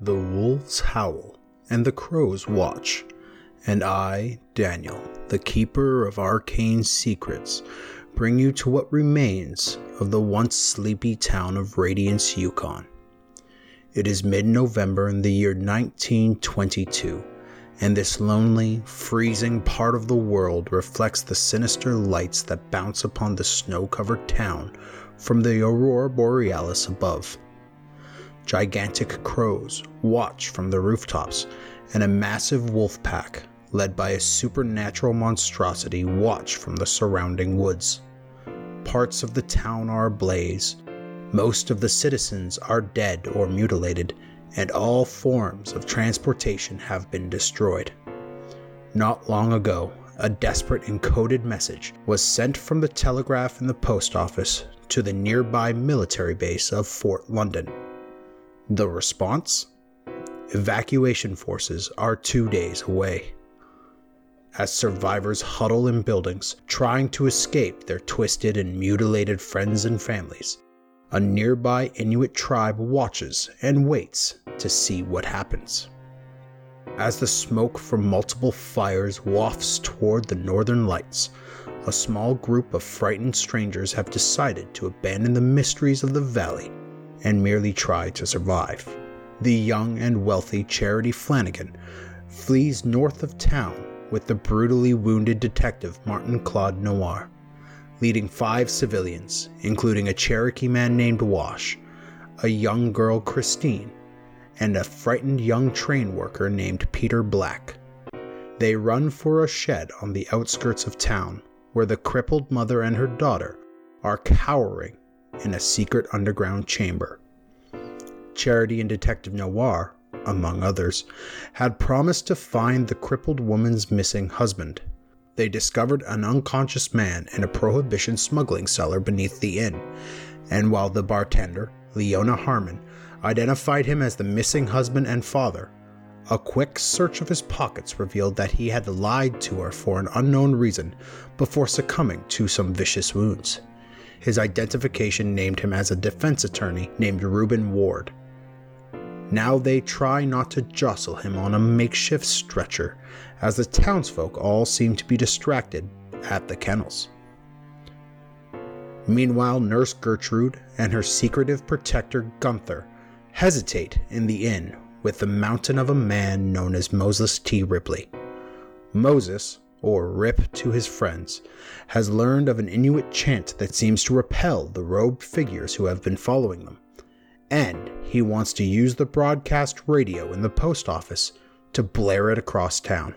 The wolves howl, and the crows watch, and I, Daniel, the keeper of arcane secrets, bring you to what remains of the once sleepy town of Radiance, Yukon. It is mid-November in the year 1922, and this lonely, freezing part of the world reflects the sinister lights that bounce upon the snow-covered town from the aurora borealis above. Gigantic crows watch from the rooftops, and a massive wolf pack, led by a supernatural monstrosity, watch from the surrounding woods. Parts of the town are ablaze, most of the citizens are dead or mutilated, and all forms of transportation have been destroyed. Not long ago, a desperate encoded message was sent from the telegraph and the post office to the nearby military base of Fort London. The response? Evacuation forces are 2 days away. As survivors huddle in buildings, trying to escape their twisted and mutilated friends and families, a nearby Inuit tribe watches and waits to see what happens. As the smoke from multiple fires wafts toward the northern lights, a small group of frightened strangers have decided to abandon the mysteries of the valley and merely try to survive. The young and wealthy Charity Flanagan flees north of town with the brutally wounded detective Martin Claude Noir, leading 5 civilians, including a Cherokee man named Wash, a young girl Christine, and a frightened young train worker named Peter Black. They run for a shed on the outskirts of town, where the crippled mother and her daughter are cowering in a secret underground chamber. Charity and Detective Noir, among others, had promised to find the crippled woman's missing husband. They discovered an unconscious man in a prohibition smuggling cellar beneath the inn, and while the bartender, Leona Harmon, identified him as the missing husband and father, a quick search of his pockets revealed that he had lied to her for an unknown reason before succumbing to some vicious wounds. His identification named him as a defense attorney named Reuben Ward. Now they try not to jostle him on a makeshift stretcher, as the townsfolk all seem to be distracted at the kennels. Meanwhile, Nurse Gertrude and her secretive protector Gunther hesitate in the inn with the mountain of a man known as Moses T. Ripley. Moses, or Rip to his friends, has learned of an Inuit chant that seems to repel the robed figures who have been following them, and he wants to use the broadcast radio in the post office to blare it across town.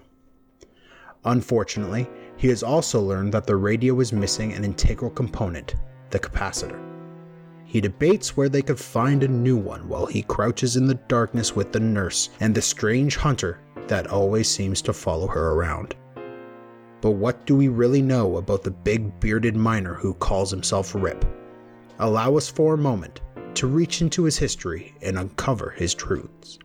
Unfortunately, he has also learned that the radio is missing an integral component, the capacitor. He debates where they could find a new one while he crouches in the darkness with the nurse and the strange hunter that always seems to follow her around. But what do we really know about the big bearded miner who calls himself Rip? Allow us for a moment to reach into his history and uncover his truths.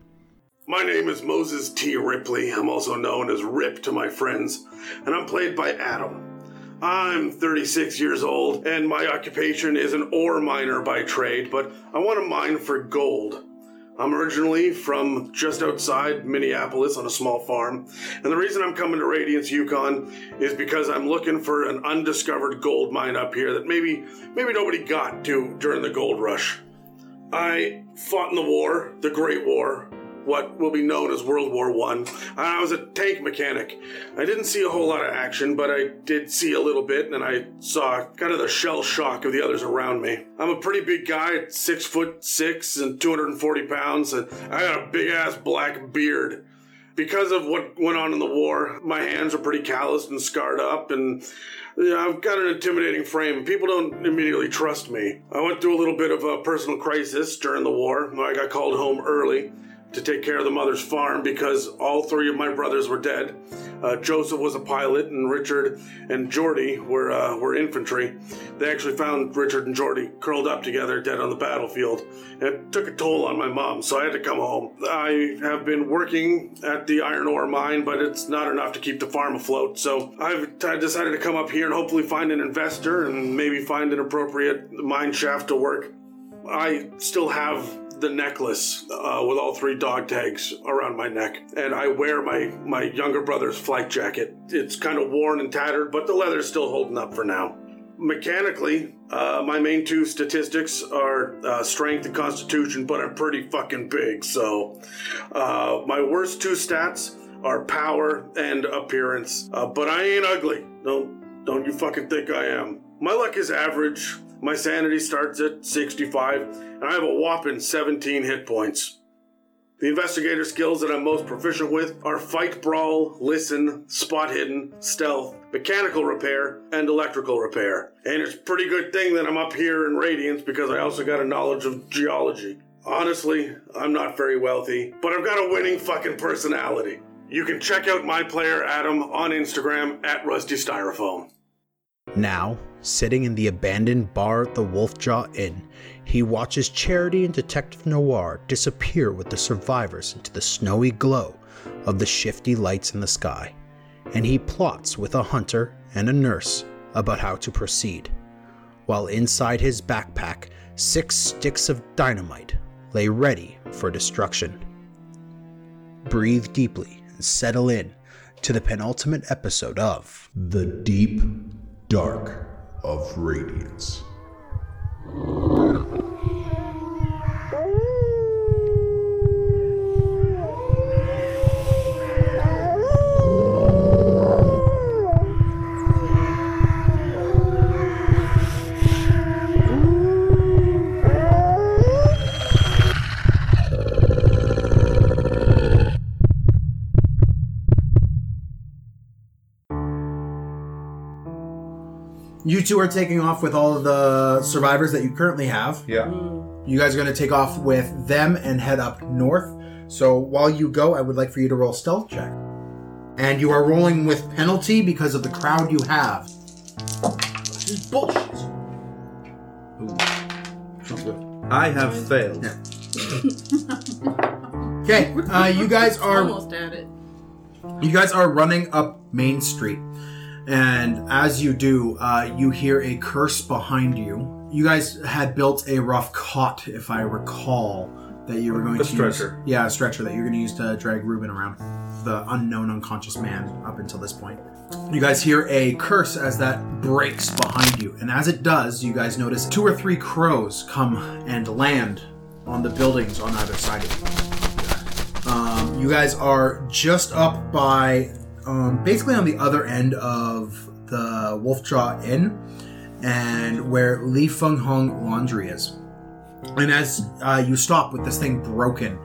My name is Moses T. Ripley. I'm also known as Rip to my friends, and I'm played by Adam. I'm 36 years old, and my occupation is an ore miner by trade, but I want to mine for gold. I'm originally from just outside Minneapolis on a small farm, and the reason I'm coming to Radiance, Yukon, is because I'm looking for an undiscovered gold mine up here that maybe nobody got to during the gold rush. I fought in the war, the Great War, what will be known as World War I. I was a tank mechanic. I didn't see a whole lot of action, but I did see a little bit, and I saw kind of the shell shock of the others around me. I'm a pretty big guy, 6'6" and 240 pounds, and I got a big-ass black beard. Because of what went on in the war, my hands are pretty calloused and scarred up, and I've got an intimidating frame. People don't immediately trust me. I went through a little bit of a personal crisis during the war. I got called home early to take care of the mother's farm because all 3 of my brothers were dead. Joseph was a pilot, and Richard and Jordy were infantry. They actually found Richard and Jordy curled up together dead on the battlefield. It took a toll on my mom, so I had to come home. I have been working at the iron ore mine, but it's not enough to keep the farm afloat, so I've decided to come up here and hopefully find an investor and maybe find an appropriate mine shaft to work. I still have the necklace with all three dog tags around my neck, and I wear my younger brother's flight jacket. It's kind of worn and tattered, but the leather's still holding up for now. Mechanically, my main two statistics are strength and constitution, but I'm pretty fucking big, so my worst two stats are power and appearance, but I ain't ugly. Don't you fucking think I am. My luck is average, my sanity starts at 65, and I have a whopping 17 hit points. The investigator skills that I'm most proficient with are fight, brawl, listen, spot hidden, stealth, mechanical repair, and electrical repair. And it's a pretty good thing that I'm up here in Radiance because I also got a knowledge of geology. Honestly, I'm not very wealthy, but I've got a winning fucking personality. You can check out my player, Adam, on Instagram at Rusty Styrofoam. Now, sitting in the abandoned bar at the Wolfjaw Inn, he watches Charity and Detective Noir disappear with the survivors into the snowy glow of the shifty lights in the sky, and he plots with a hunter and a nurse about how to proceed, while inside his backpack 6 sticks of dynamite lay ready for destruction. Breathe deeply and settle in to the penultimate episode of The Deep Dark of Radiance. You two are taking off with all of the survivors that you currently have. Yeah. You guys are going to take off with them and head up north. So while you go, I would like for you to roll stealth check. And you are rolling with penalty because of the crowd you have. This is bullshit. Ooh. Sounds good. I have failed. Yeah. Okay. You guys are... almost at it. You guys are running up Main Street. And as you do, you hear a curse behind you. You guys had built a rough cot, if I recall, that you were going to use. A stretcher. Yeah, a stretcher that you're going to use to drag Reuben around, the unknown unconscious man up until this point. You guys hear a curse as that breaks behind you. And as it does, you guys notice 2 or 3 crows come and land on the buildings on either side of you. You guys are just up by... basically on the other end of the Wolfjaw Inn and where Lee Fung Hong Laundry is. And as you stop with this thing broken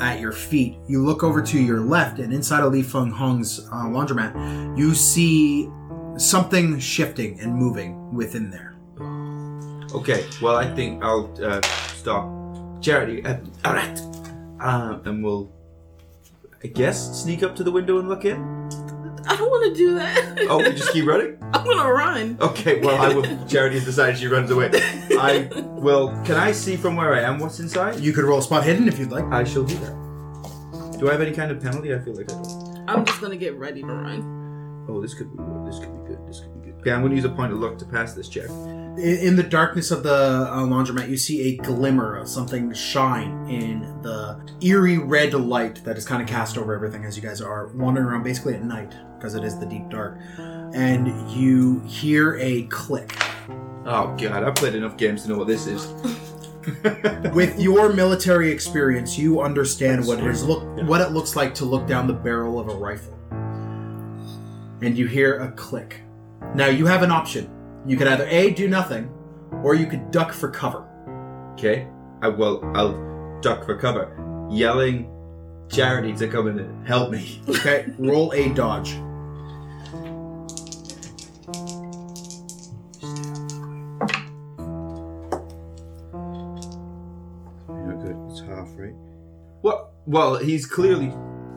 at your feet, you look over to your left, and inside of Lee Fung Hong's laundromat, you see something shifting and moving within there. Okay, well, I think I'll stop. Charity, all right. And we'll... I guess sneak up to the window and look in? I don't want to do that. Oh, we just keep running? I'm going to run. Okay, well, I will. Charity has decided she runs away. I will. Can I see from where I am what's inside? You could roll spot hidden if you'd like. I shall do that. Do I have any kind of penalty? I feel like I don't. I'm just going to get ready to run. Oh, this could be good. This could be good. This could be good. Okay, I'm going to use a point of luck to pass this check. In the darkness of the laundromat, you see a glimmer of something shine in the eerie red light that is kind of cast over everything as you guys are wandering around basically at night, because it is the deep dark. And you hear a click. Oh, God, I've played enough games to know what this is. With your military experience, you understand what it looks like to look down the barrel of a rifle. And you hear a click. Now, you have an option. You could either A, do nothing, or you could duck for cover. Okay. I'll duck for cover. Yelling Charity to come in and help me. Okay. Roll a dodge. You're good. It's half, right? What? Well, he's clearly...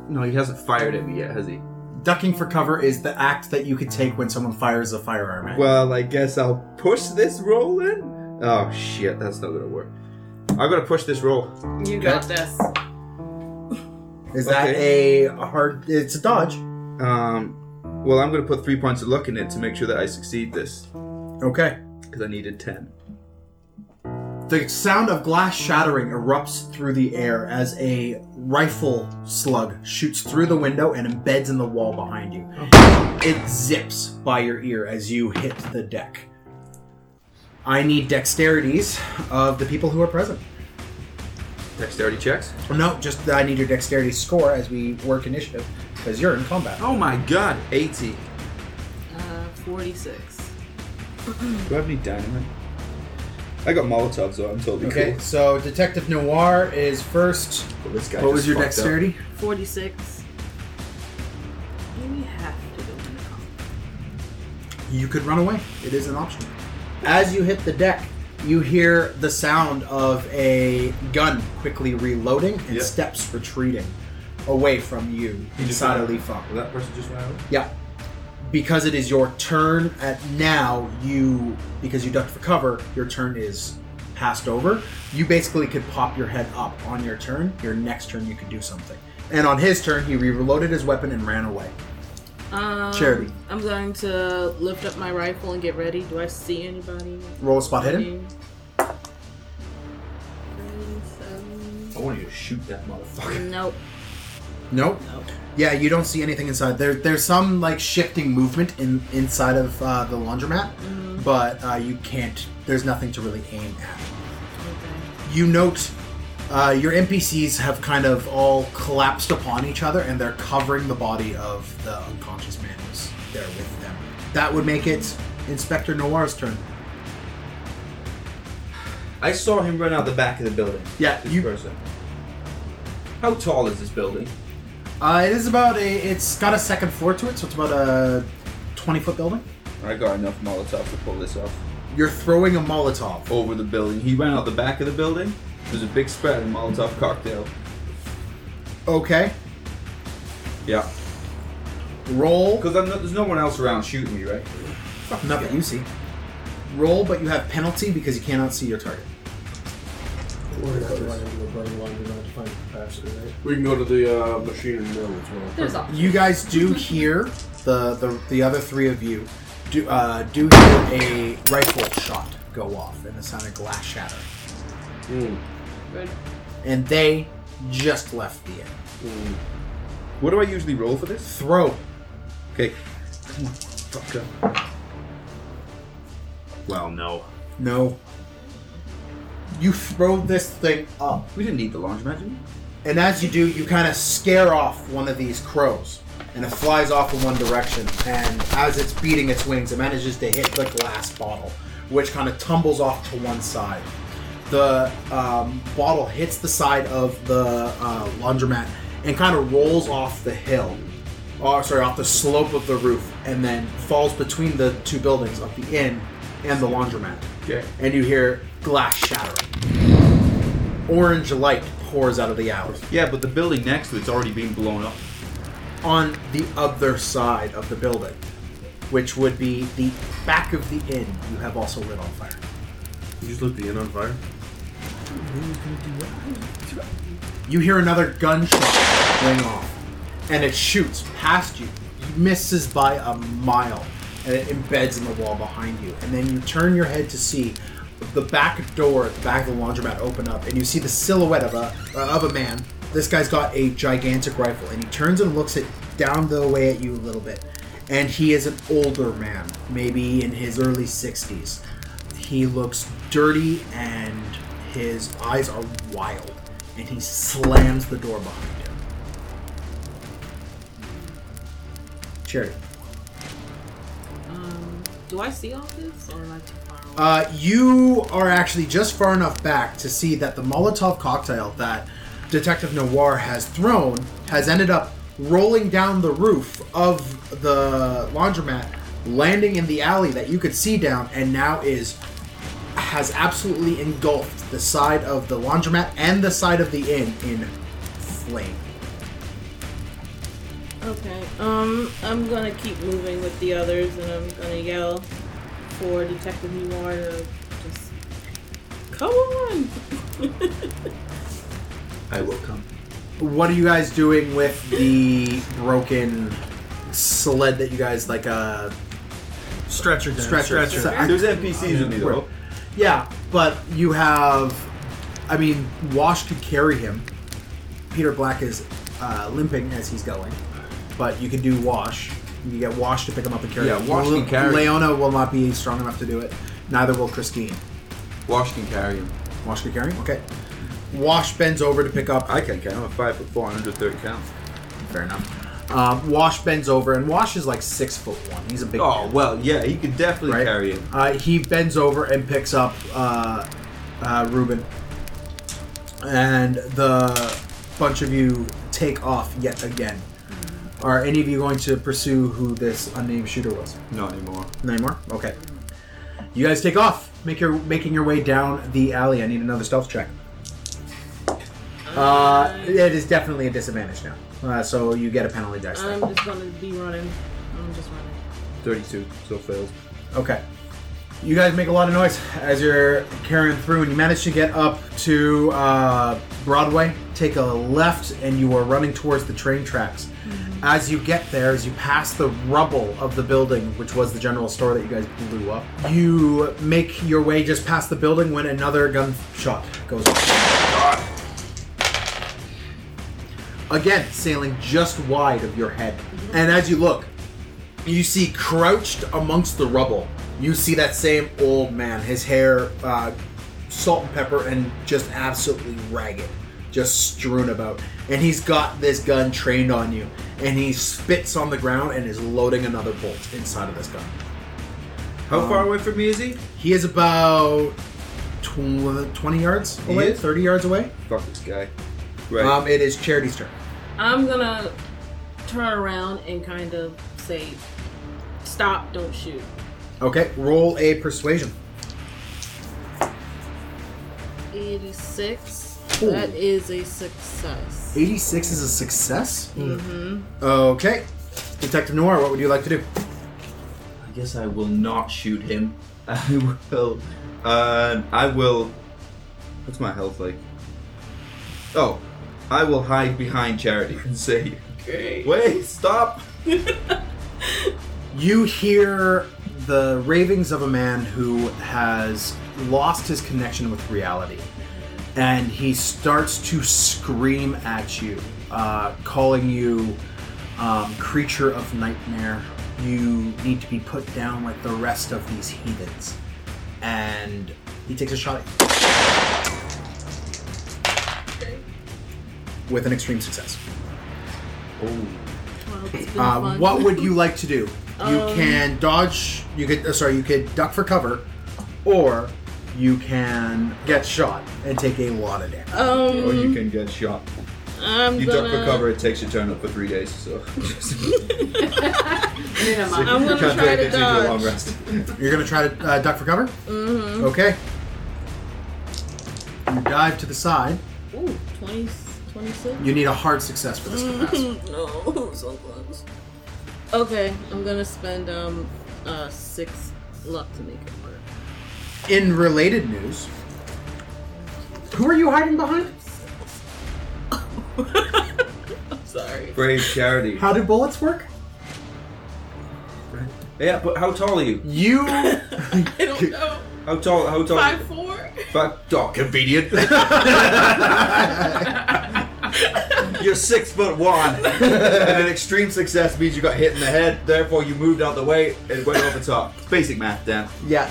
No, he hasn't fired at me yet, has he? Ducking for cover is the act that you could take when someone fires a firearm at you. Well, I guess I'll push this roll in? Oh, shit, that's not going to work. I'm going to push this roll. You got this. Is that a hard... It's a dodge. Well, I'm going to put 3 points of luck in it to make sure that I succeed this. Okay. Because I needed 10. The sound of glass shattering erupts through the air as a rifle slug shoots through the window and embeds in the wall behind you. Oh. It zips by your ear as you hit the deck. I need dexterities of the people who are present. Dexterity checks? No, just I need your dexterity score as we work initiative, because you're in combat. Oh my god, 80. 46. Do I have any dynamite? I got Molotovs, so I'm totally okay, cool. So Detective Noir is first. Well, this guy what was your dexterity? Up. 46. We have to go in the combat. You could run away. It is an option. As you hit the deck, you hear the sound of a gun quickly reloading and steps retreating away from you inside of Lee Fung. Well, that person just ran away? Yeah. Because it is your turn at now, because you ducked for cover, your turn is passed over. You basically could pop your head up on your turn. Your next turn, you could do something. And on his turn, he reloaded his weapon and ran away. Charity. I'm going to lift up my rifle and get ready. Do I see anybody? Roll a spot hidden. I want you to shoot that motherfucker. Nope. Yeah, you don't see anything inside. There's some like shifting movement inside of the laundromat, but you can't. There's nothing to really aim at. Okay. You note. Your NPCs have kind of all collapsed upon each other, and they're covering the body of the unconscious man who's there with them. That would make it Inspector Noir's turn. I saw him run out the back of the building. Yeah, this person. How tall is this building? It's got a second floor to it, so it's about a 20-foot building. I got enough Molotov to pull this off. You're throwing a Molotov over the building. He ran out the back of the building. There's a big spread of Molotov cocktail. Okay. Yeah. Roll. Because there's no one else around shooting me, right? Not that you see. Roll, but you have penalty because you cannot see your target. We can go to the machine and know as well. You guys do hear, the other three of you, do hear a rifle shot go off and the sound of glass shattering. Mm. Good. And they just left the inn. Mm. What do I usually roll for this? Throw. Okay. Come on, fucker. Well, no. You throw this thing up. We didn't need the laundromat, did we? And as you do, you kind of scare off one of these crows, and it flies off in one direction. And as it's beating its wings, it manages to hit the glass bottle, which kind of tumbles off to one side. The bottle hits the side of the laundromat and kind of rolls off the hill. Oh, sorry, off the slope of the roof, and then falls between the two buildings of the inn and the laundromat. Okay. And you hear glass shattering. Orange light pours out of the alley. Yeah, but the building next to it's already being blown up. On the other side of the building, which would be the back of the inn, you have also lit on fire. You just lit the inn on fire? You hear another gunshot ring off, and it shoots past you. It misses by a mile, and it embeds in the wall behind you. And then you turn your head to see the back door at the back of the laundromat open up, and you see the silhouette of a man. This guy's got a gigantic rifle, and he turns and looks down the way at you a little bit. And he is an older man, maybe in his early 60s. He looks dirty and his eyes are wild, and he slams the door behind him. Charity. Do I see all this, or am I too far away? You are actually just far enough back to see that the Molotov cocktail that Detective Noir has thrown has ended up rolling down the roof of the laundromat, landing in the alley that you could see down, and now has absolutely engulfed the side of the laundromat and the side of the inn in flame. Okay, I'm gonna keep moving with the others, and I'm gonna yell for Detective Noir to just come on. I will come. What are you guys doing with the broken sled that you guys like? Stretcher. There's NPCs in the world. Yeah, But you have, I mean, Wash could carry him. Peter Black is limping as he's going, but you can do Wash. You get Wash to pick him up and carry him. Yeah, Wash can carry. Leona will not be strong enough to do it. Neither will Christine. Wash can carry him. Wash can carry him? Okay. Wash bends over to pick up. I can carry him. I'm 5'4", 130 pounds. Fair enough. Wash bends over, and Wash is like 6'1". He's a big man. Oh, well, yeah, he could definitely carry him. He bends over and picks up Reuben. And the bunch of you take off yet again. Are any of you going to pursue who this unnamed shooter was? Not anymore. Not anymore? Okay. You guys take off. Making your way down the alley. I need another stealth check. It is definitely a disadvantage now. So you get a penalty dice. I'm just going to be running. 32. So fails. Okay. You guys make a lot of noise as you're carrying through, and you manage to get up to Broadway. Take a left, and you are running towards the train tracks. Mm-hmm. As you get there, as you pass the rubble of the building, which was the general store that you guys blew up, you make your way just past the building when another gunshot goes off. Again, sailing just wide of your head. Mm-hmm. And as you look, you see crouched amongst the rubble, you see that same old man, his hair salt and pepper and just absolutely ragged, just strewn about. And he's got this gun trained on you, and he spits on the ground and is loading another bolt inside of this gun. How far away from me is he? He is about 20 yards away, 30 yards away. Fuck this guy. Right. It is Charity's turn. I'm going to turn around and kind of say, stop, don't shoot. Okay, roll a persuasion. 86. Ooh. That is a success. 86 is a success? Mm-hmm. Okay. Detective Noir, what would you like to do? I guess I will not shoot him. I will... What's my health like? Oh. I will hide behind Charity and say, okay. Wait, stop! You hear the ravings of a man who has lost his connection with reality, and he starts to scream at you, calling you creature of nightmare. You need to be put down like the rest of these heathens. And he takes a shot at you with an extreme success. Oh. Well, what would you like to do? You can dodge, you could duck for cover, or you can get shot and take a lot of damage. Or you can get shot. Duck for cover, it takes your turn up for 3 days, so... I'm going to try to dodge. Long rest. You're going to try to duck for cover? Mm-hmm. Okay. You dive to the side. Ooh, 26? You need a hard success for this capacity. No, so close. Okay, I'm gonna spend 6 luck to make it work. In related news, who are you hiding behind? I'm sorry. Brave Charity. How do bullets work? Yeah, but how tall are you? I don't know. How tall? 5'4". Convenient. You're 6'1", and an extreme success means you got hit in the head, therefore you moved out the way and went over the top. It's basic math, Dan. Yeah.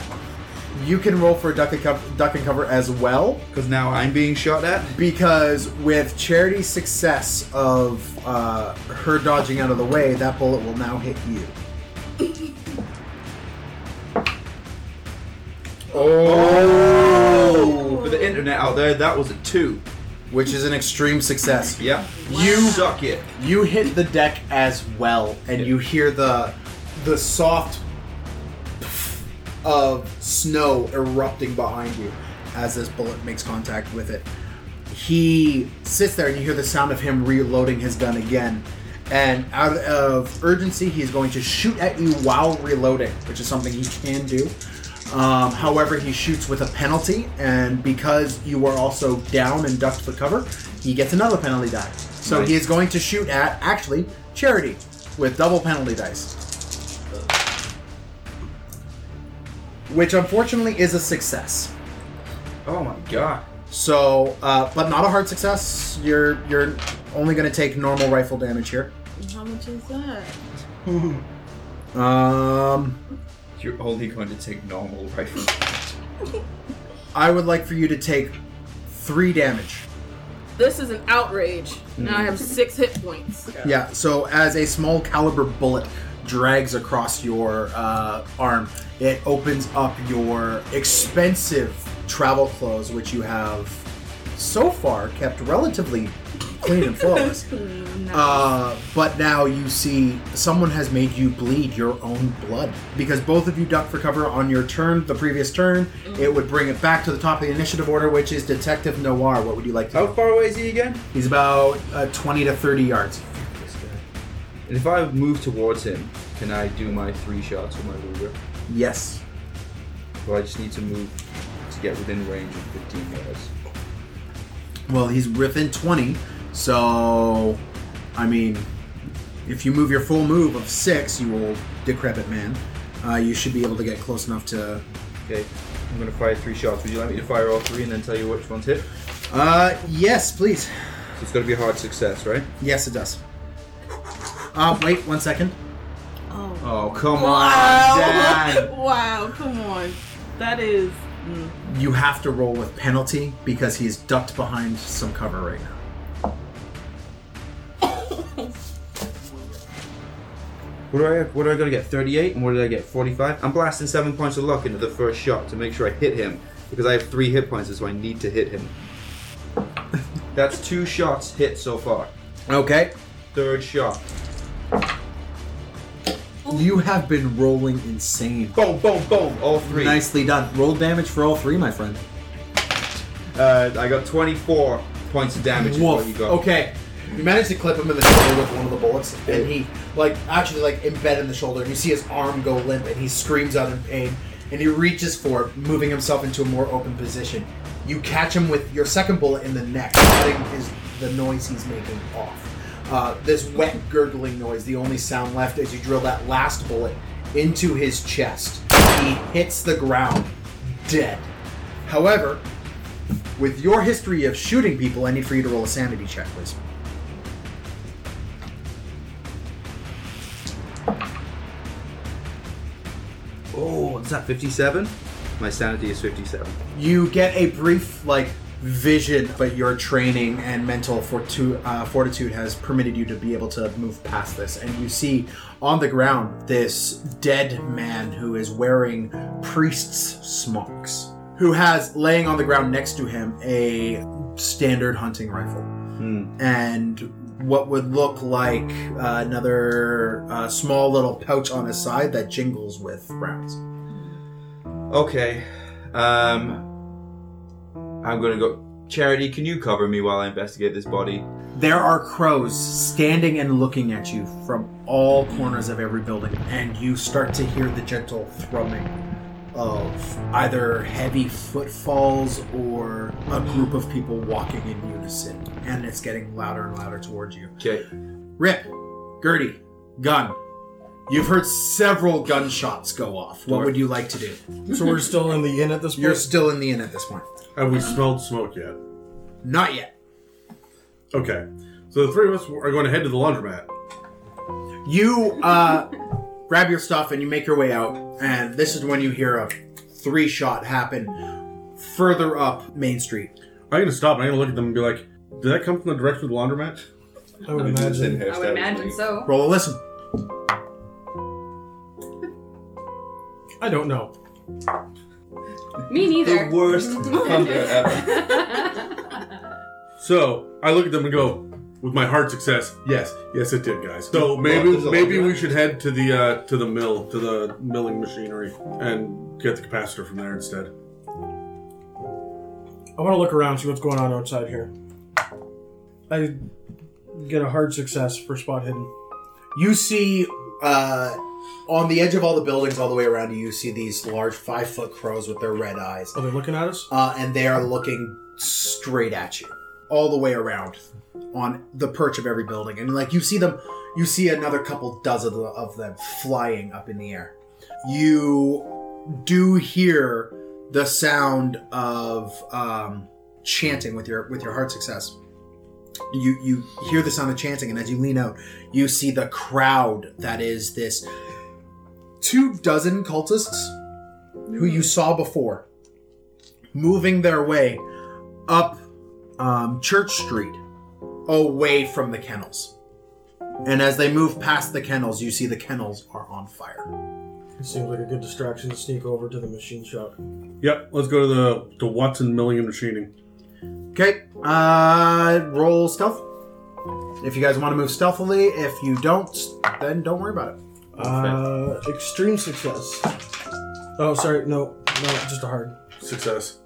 You can roll for duck and cover as well. Because now I'm being shot at? Because with Charity's success of her dodging out of the way, that bullet will now hit you. Oh! For the internet out there, that was a 2. Which is an extreme success. Yeah. Wow. You suck it. You hit the deck as well, and you hear the soft pff of snow erupting behind you as this bullet makes contact with it. He sits there, and you hear the sound of him reloading his gun again. And out of urgency, he's going to shoot at you while reloading, which is something he can do. However, he shoots with a penalty, and because you are also down and ducked for cover, he gets another penalty die. So nice. He is going to shoot at, actually, Charity with double penalty dice. Which, unfortunately, is a success. Oh my god. So, but not a hard success. You're only going to take normal rifle damage here. How much is that? You're only going to take normal rifle damage. I would like for you to take 3 damage. This is an outrage. Now I have 6 hit points. Yeah, so as a small caliber bullet drags across your arm, it opens up your expensive travel clothes, which you have so far kept relatively clean and flawless. Nice. But now you see someone has made you bleed your own blood. Because both of you ducked for cover on your turn, the previous turn. Mm-hmm. It would bring it back to the top of the initiative order, which is Detective Noir. What would you like to do? How far away is he again? He's about 20 to 30 yards. And if I move towards him, can I do my 3 shots with my Luger? Yes. Well, I just need to move to get within range of 15 yards. Well, he's within 20, so, I mean, if you move your full move of 6, you will decrepit man. You should be able to get close enough to... Okay, I'm going to fire 3 shots. Would you like me to fire all 3 and then tell you which one's hit? Yes, please. So it's got to be a hard success, right? Yes, it does. Wait 1 second. Oh, come on, Dan. Wow, come on. That is... Mm. You have to roll with penalty because he's ducked behind some cover right now. What do I gotta get? 38? And what did I get? 45? I'm blasting 7 points of luck into the first shot to make sure I hit him because I have 3 hit points, so I need to hit him. That's 2 shots hit so far. Okay. 3rd shot. You have been rolling insane. Boom, boom, boom. All 3. Nicely done. Roll damage for all 3, my friend. I got 24 points of damage. Woof. Is what you got. Okay. You managed to clip him in the shoulder with one of the bullets, and he, actually embedded in the shoulder, and you see his arm go limp, and he screams out in pain, and he reaches for it, moving himself into a more open position. You catch him with your second bullet in the neck, cutting the noise he's making off. This wet gurgling noise, the only sound left as you drill that last bullet into his chest. He hits the ground dead. However, with your history of shooting people, I need for you to roll a sanity check, please. Oh, is that 57? My sanity is 57. You get a brief, vision, but your training and mental fortitude has permitted you to be able to move past this. And you see on the ground this dead man who is wearing priest's smocks, who has laying on the ground next to him a standard hunting rifle. Mm. And what would look like another small little pouch on his side that jingles with rounds. Okay. I'm going to go... Charity, can you cover me while I investigate this body? There are crows standing and looking at you from all corners of every building, and you start to hear the gentle thrumming of either heavy footfalls or a group of people walking in unison, and it's getting louder and louder towards you. Okay. Rip, Gertie, gun. You've heard several gunshots go off. What would you like to do? So we're still in the inn at this point? You're still in the inn at this point. Have we smelled smoke yet? Not yet. Okay. So the 3 of us are going to head to the laundromat. You grab your stuff and you make your way out. And this is when you hear a 3-shot happen further up Main Street. I'm going to stop and I'm going to look at them and be like, did that come from the direction of the laundromat? I would imagine so. Roll a listen. I don't know. Me neither. The worst thunder ever. So, I look at them and go, with my hard success, yes it did, guys. So maybe we should head to the mill, to the milling machinery, and get the capacitor from there instead. I want to look around, see what's going on outside here. I get a hard success for spot hidden. You see, on the edge of all the buildings all the way around you see these large 5-foot crows with their red eyes. Are they looking at us? And they are looking straight at you. All the way around. On the perch of every building. And you see another couple dozen of them flying up in the air. You do hear the sound of chanting with your heart success. You hear the sound of chanting, and as you lean out, you see the crowd that is this 24 cultists who you saw before moving their way up Church Street away from the kennels. And as they move past the kennels, you see the kennels are on fire. It seems like a good distraction to sneak over to the machine shop. Yep, let's go to the Watson Milling and Machining. Okay, roll stealth. If you guys want to move stealthily, if you don't, then don't worry about it. Extreme success. Oh, sorry, no, just a hard. Success.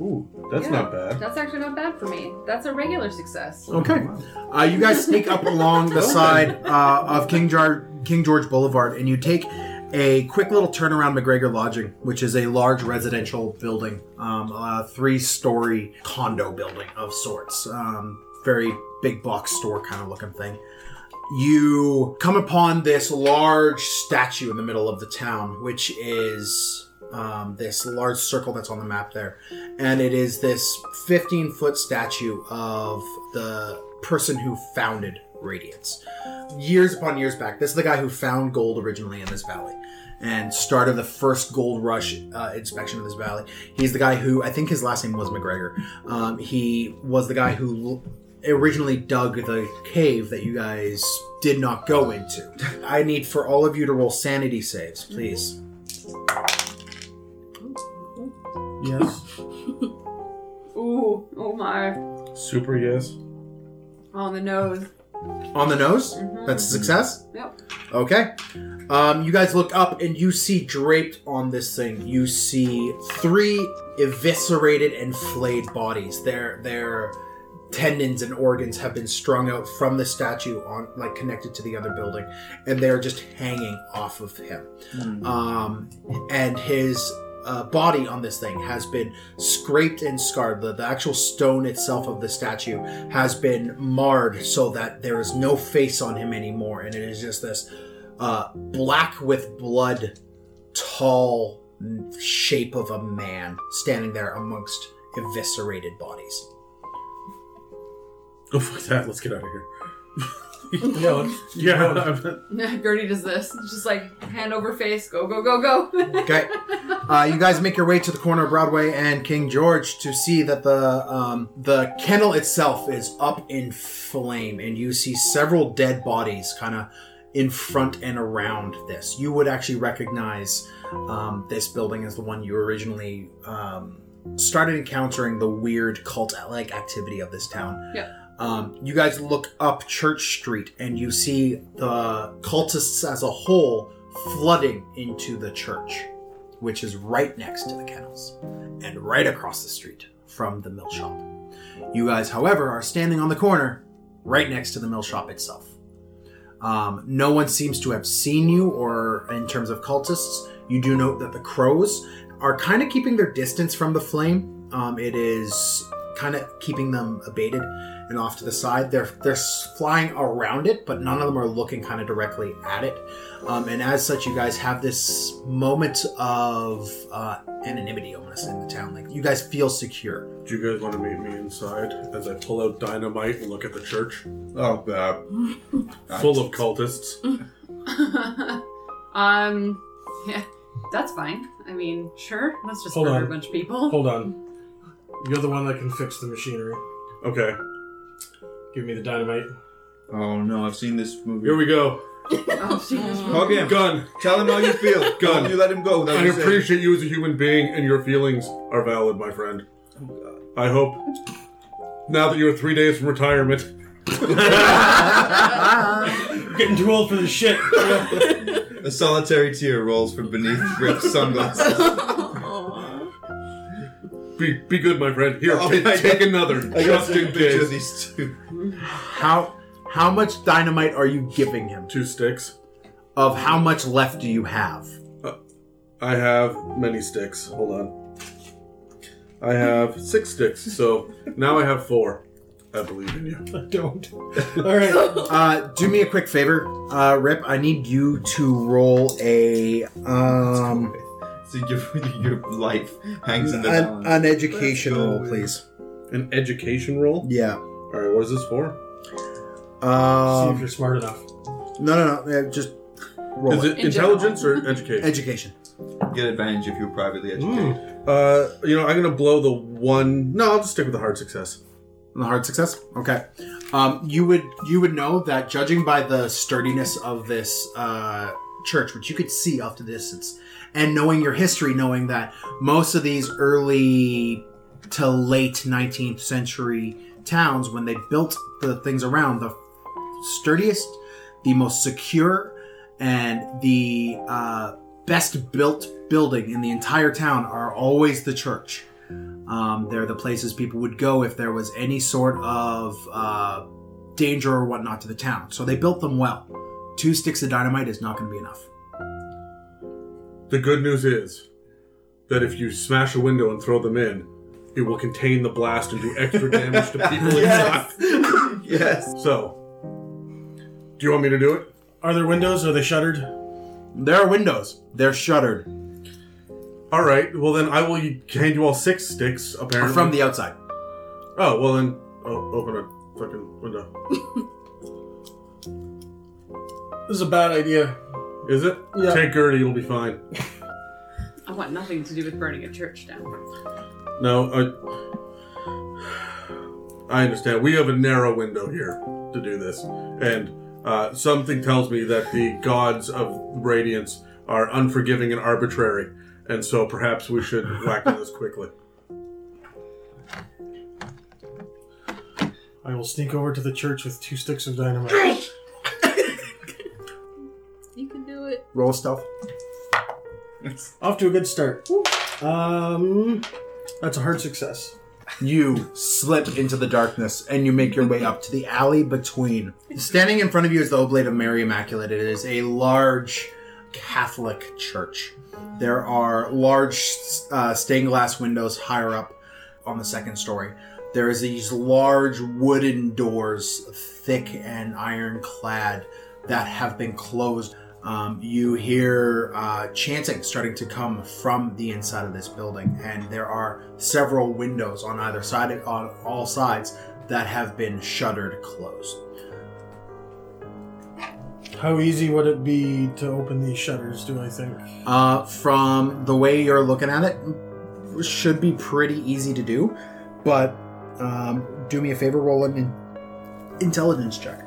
Ooh, that's not bad. That's actually not bad for me. That's a regular success. Okay. You guys sneak up along the side of King George Boulevard, and you take a quick little turn around McGregor Lodging, which is a large residential building, a 3-story condo building of sorts. Very big box store kind of looking thing. You come upon this large statue in the middle of the town, which is... this large circle that's on the map there. And it is this 15-foot statue of the person who founded Radiance. Years upon years back. This is the guy who found gold originally in this valley and started the first gold rush inspection of this valley. He's the guy who, I think his last name was McGregor. He was the guy who originally dug the cave that you guys did not go into. I need for all of you to roll sanity saves, please. Mm-hmm. Yes. Ooh, oh my. Super yes. On the nose. On the nose? Mm-hmm. That's a success? Yep. Okay. You guys look up and you see draped on this thing, you see 3 eviscerated and flayed bodies. Their tendons and organs have been strung out from the statue on, like, connected to the other building, and they're just hanging off of him. Mm-hmm. And his... body on this thing has been scraped and scarred. The actual stone itself of the statue has been marred so that there is no face on him anymore, and it is just this black with blood, tall shape of a man standing there amongst eviscerated bodies. Oh, fuck that. Let's get out of here. Yeah. Gertie does this. It's just like hand over face, go, go, go, go. Okay. You guys make your way to the corner of Broadway and King George to see that the kennel itself is up in flame, and you see several dead bodies kind of in front and around this. You would actually recognize this building as the one you originally started encountering the weird cult-like activity of this town. Yeah. You guys look up Church Street and you see the cultists as a whole flooding into the church, which is right next to the kennels and right across the street from the mill shop. You guys, however, are standing on the corner right next to the mill shop itself. No one seems to have seen you, or in terms of cultists, you do note that the crows are kind of keeping their distance from the flame. It is kind of keeping them abated and off to the side. They're flying around it, but none of them are looking kind of directly at it. And as such, you guys have this moment of anonymity almost in the town. Like, you guys feel secure. Do you guys want to meet me inside as I pull out dynamite and look at the church? Oh, full of cultists. Yeah, that's fine. I mean, sure. Let's just murder a bunch of people. Hold on. You're the one that can fix the machinery. Okay. Give me the dynamite. Oh no, I've seen this movie. Here we go. I've seen this movie. Hug him. Gun. Tell him how you feel. Gun. Don't you let him go. That I appreciate you as a human being, and your feelings are valid, my friend. Oh, God. I hope, now that you're 3 days from retirement. Getting too old for this shit. A solitary tear rolls from beneath Rip's sunglasses. Be good, my friend. Here, take another. Just in case. These two. How much dynamite are you giving him? 2 sticks. Of how much left do you have? I have many sticks. Hold on. I have 6 sticks, so now I have 4. I believe in you. I don't. All right. Do me a quick favor, Rip. I need you to roll a... So your life hangs in the balance. An education roll, please. An education roll? Yeah. All right, what is this for? See if you're smart enough. No, just roll. Is it intelligence or education? Education. Get advantage if you're privately educated. I'm going to blow the one... No, I'll just stick with the hard success. The hard success? Okay. You would know that judging by the sturdiness of this church, which you could see off to the distance, and knowing your history, knowing that most of these early to late 19th century towns, when they built the things around, the sturdiest, the most secure, and the best built building in the entire town are always the church. They're the places people would go if there was any sort of danger or whatnot to the town. So they built them well. 2 sticks of dynamite is not going to be enough. The good news is that if you smash a window and throw them in, it will contain the blast and do extra damage to people inside. Yes. So, do you want me to do it? Are there windows? Are they shuttered? There are windows. They're shuttered. All right, well then I will hand you all 6 sticks, apparently. From the outside. Oh, well then, open a fucking window. This is a bad idea. Is it? Yeah. Take Gertie, you'll be fine. I want nothing to do with burning a church down. No, I understand. We have a narrow window here to do this. And something tells me that the gods of radiance are unforgiving and arbitrary. And so perhaps we should whack on this quickly. I will sneak over to the church with 2 sticks of dynamite. You can do it. Roll stealth. Off to a good start. That's a hard success. You slip into the darkness, and you make your way up to the alley between. Standing in front of you is the Oblate of Mary Immaculate. It is a large Catholic church. There are large stained glass windows higher up on the 2nd story. There is these large wooden doors, thick and ironclad, that have been closed. You hear chanting starting to come from the inside of this building, and there are several windows on either side, on all sides, that have been shuttered closed. How easy would it be to open these shutters, do I think? From the way you're looking at it, should be pretty easy to do, but do me a favor, roll an intelligence check.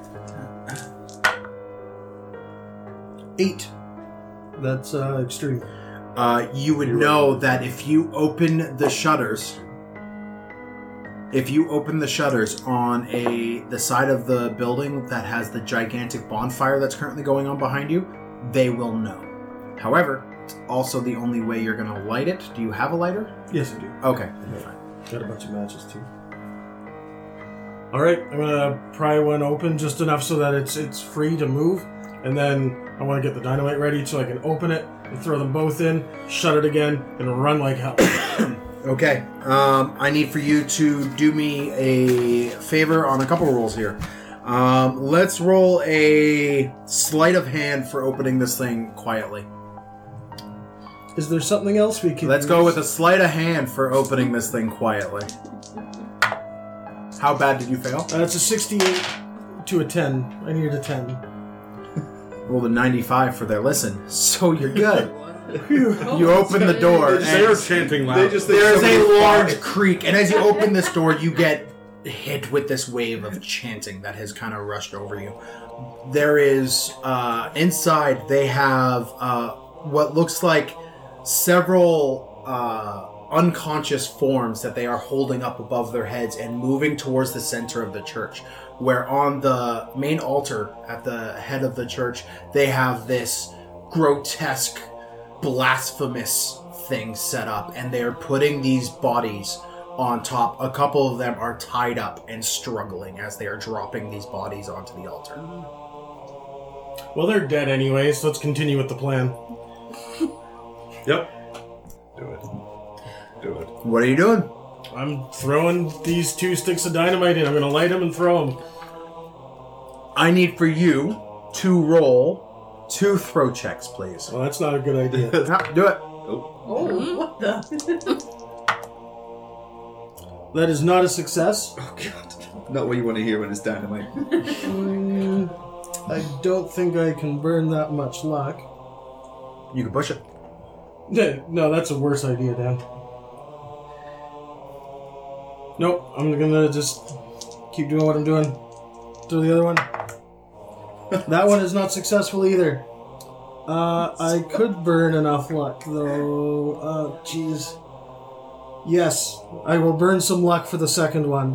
8. That's extreme. You would know that if you open the shutters on the side of the building that has the gigantic bonfire that's currently going on behind you, they will know. However, it's also the only way you're going to light it. Do you have a lighter? Yes, I do. Okay. Yeah. Fine. Got a bunch of matches, too. All right. I'm going to pry one open just enough so that it's free to move. And then I want to get the dynamite ready so I can open it and throw them both in, shut it again, and run like hell. Okay, I need for you to do me a favor on a couple of rolls here. Let's roll a sleight of hand for opening this thing quietly. Is there something else we can... Let's go with a sleight of hand for opening this thing quietly. How bad did you fail? It's a 68 to a 10. I needed a 10. Rolled a 95 for their listen, so you're good. You open the door. They're chanting loud. There's a large creak, and as you open this door, you get hit with this wave of chanting that has kind of rushed over you. There is, inside, they have what looks like several unconscious forms that they are holding up above their heads and moving towards the center of the church, where on the main altar at the head of the church, they have this grotesque, blasphemous things set up, and they're putting these bodies on top. A couple of them are tied up and struggling as they are dropping these bodies onto the altar. Well, they're dead anyway, so let's continue with the plan. Yep. Do it. What are you doing? I'm throwing these 2 sticks of dynamite in. I'm going to light them and throw them. I need for you to roll 2 throw checks, please. Well, that's not a good idea. No, do it. Oh, what the? That is not a success. Oh, God. Not what you want to hear when it's dynamite. I don't think I can burn that much luck. You can push it. No, that's a worse idea, Dan. Nope, I'm gonna just keep doing what I'm doing. Do the other one. That one is not successful either. I could burn enough luck, though. Oh, jeez. Yes, I will burn some luck for the second one,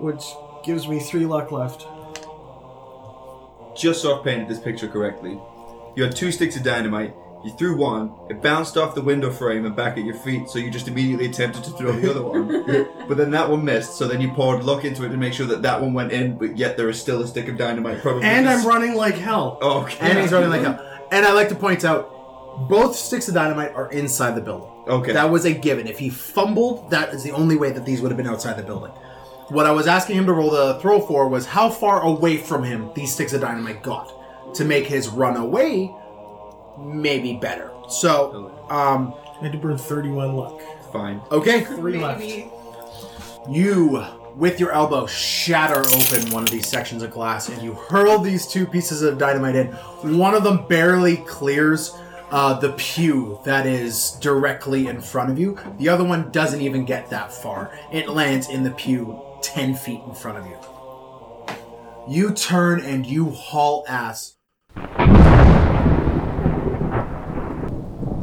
which gives me 3 luck left. Just so I've painted this picture correctly, you had 2 sticks of dynamite, you threw one, it bounced off the window frame and back at your feet, so you just immediately attempted to throw the other one. But then that one missed, so then you poured luck into it to make sure that that one went in, but yet there is still a stick of dynamite probably. And I'm running like hell. Oh, okay. And he's running like hell. And I like to point out, both sticks of dynamite are inside the building. Okay. That was a given. If he fumbled, that is the only way that these would have been outside the building. What I was asking him to roll the throw for was how far away from him these sticks of dynamite got to make his run away maybe better. So, I had to burn 31 luck. Fine. Okay. 3 maybe. Left. You, with your elbow, shatter open one of these sections of glass, and you hurl these 2 pieces of dynamite in. One of them barely clears the pew that is directly in front of you. The other one doesn't even get that far. It lands in the pew 10 feet in front of you. You turn and you haul ass.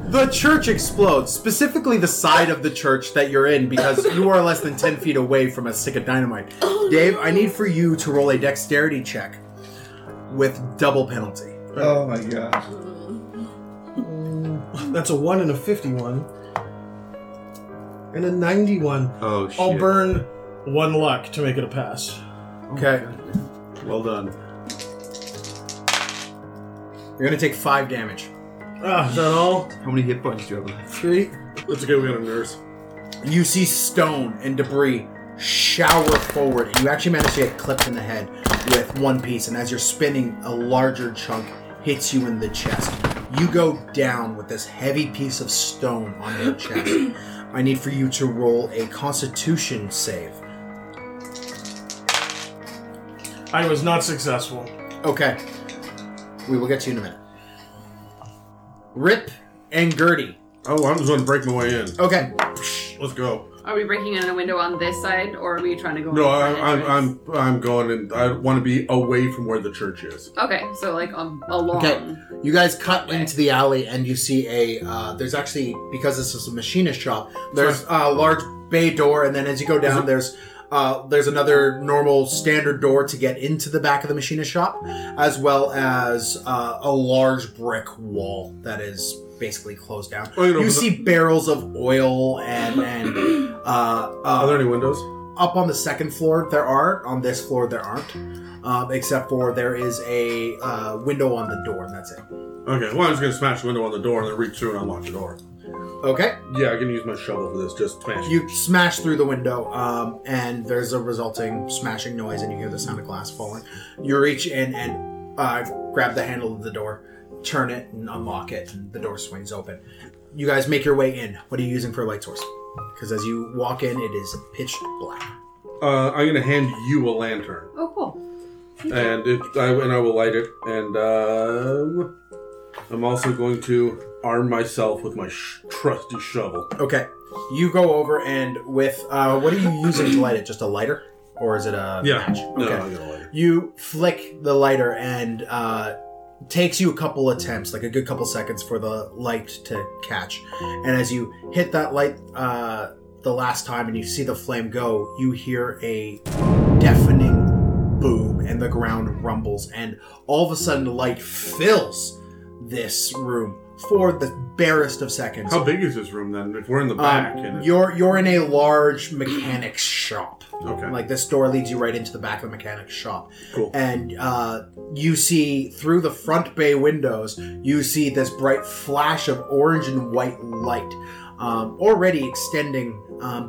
The church explodes, specifically the side of the church that you're in, because you are less than 10 feet away from a stick of dynamite. Dave, I need for you to roll a dexterity check with double penalty. Oh my gosh. That's a 1 and a 51. And a 91. Oh shit. I'll burn 1 luck to make it a pass. Okay. Well done. You're going to take 5 damage. Is that all? How many hit points do you have left? 3. That's okay, we got a nurse. You see stone and debris shower forward, and you actually manage to get clipped in the head with one piece, and as you're spinning, a larger chunk hits you in the chest. You go down with this heavy piece of stone on your chest. I need for you to roll a Constitution save. I was not successful. Okay. We will get to you in a minute. Rip and Gertie. Oh, I'm just going to break my way in. Okay. Let's go. Are we breaking in a window on this side, or are we trying to go? No, I'm going, and I want to be away from where the church is. Okay, so like along. Okay, you guys cut into the alley, and you see a. There's actually, because this is a machinist shop, there's a large bay door, and then as you go down, there's another normal standard door to get into the back of the machinist shop, as well as a large brick wall that is basically closed down. Oh, you see barrels of oil and are there any windows? Up on the second floor, there are. On this floor, there aren't. Except for there is a window on the door, and that's it. Okay, well, I'm just going to smash the window on the door and then reach through and unlock the door. Okay. Yeah, I can use my shovel for this. Just smash. You smash through the window, and there's a resulting smashing noise, and you hear the sound of glass falling. You reach in and grab the handle of the door, turn it, and unlock it, and the door swings open. You guys make your way in. What are you using for a light source? Because as you walk in, it is pitch black. I'm going to hand you a lantern. Oh, cool. And I will light it, and I'm also going to arm myself with my trusty shovel. Okay. You go over and with... what are you using to light it? Just a lighter? Or is it a match? No, okay. I'm gonna light it. You flick the lighter and takes you a couple attempts, like a good couple seconds for the light to catch. And as you hit that light the last time and you see the flame go, you hear a deafening boom and the ground rumbles. And all of a sudden the light fills this room. For the barest of seconds. How big is this room then? If we're in the back, and you're in a large mechanic's shop. Okay. Like this door leads you right into the back of the mechanic's shop. Cool. And you see through the front bay windows, you see this bright flash of orange and white light, already extending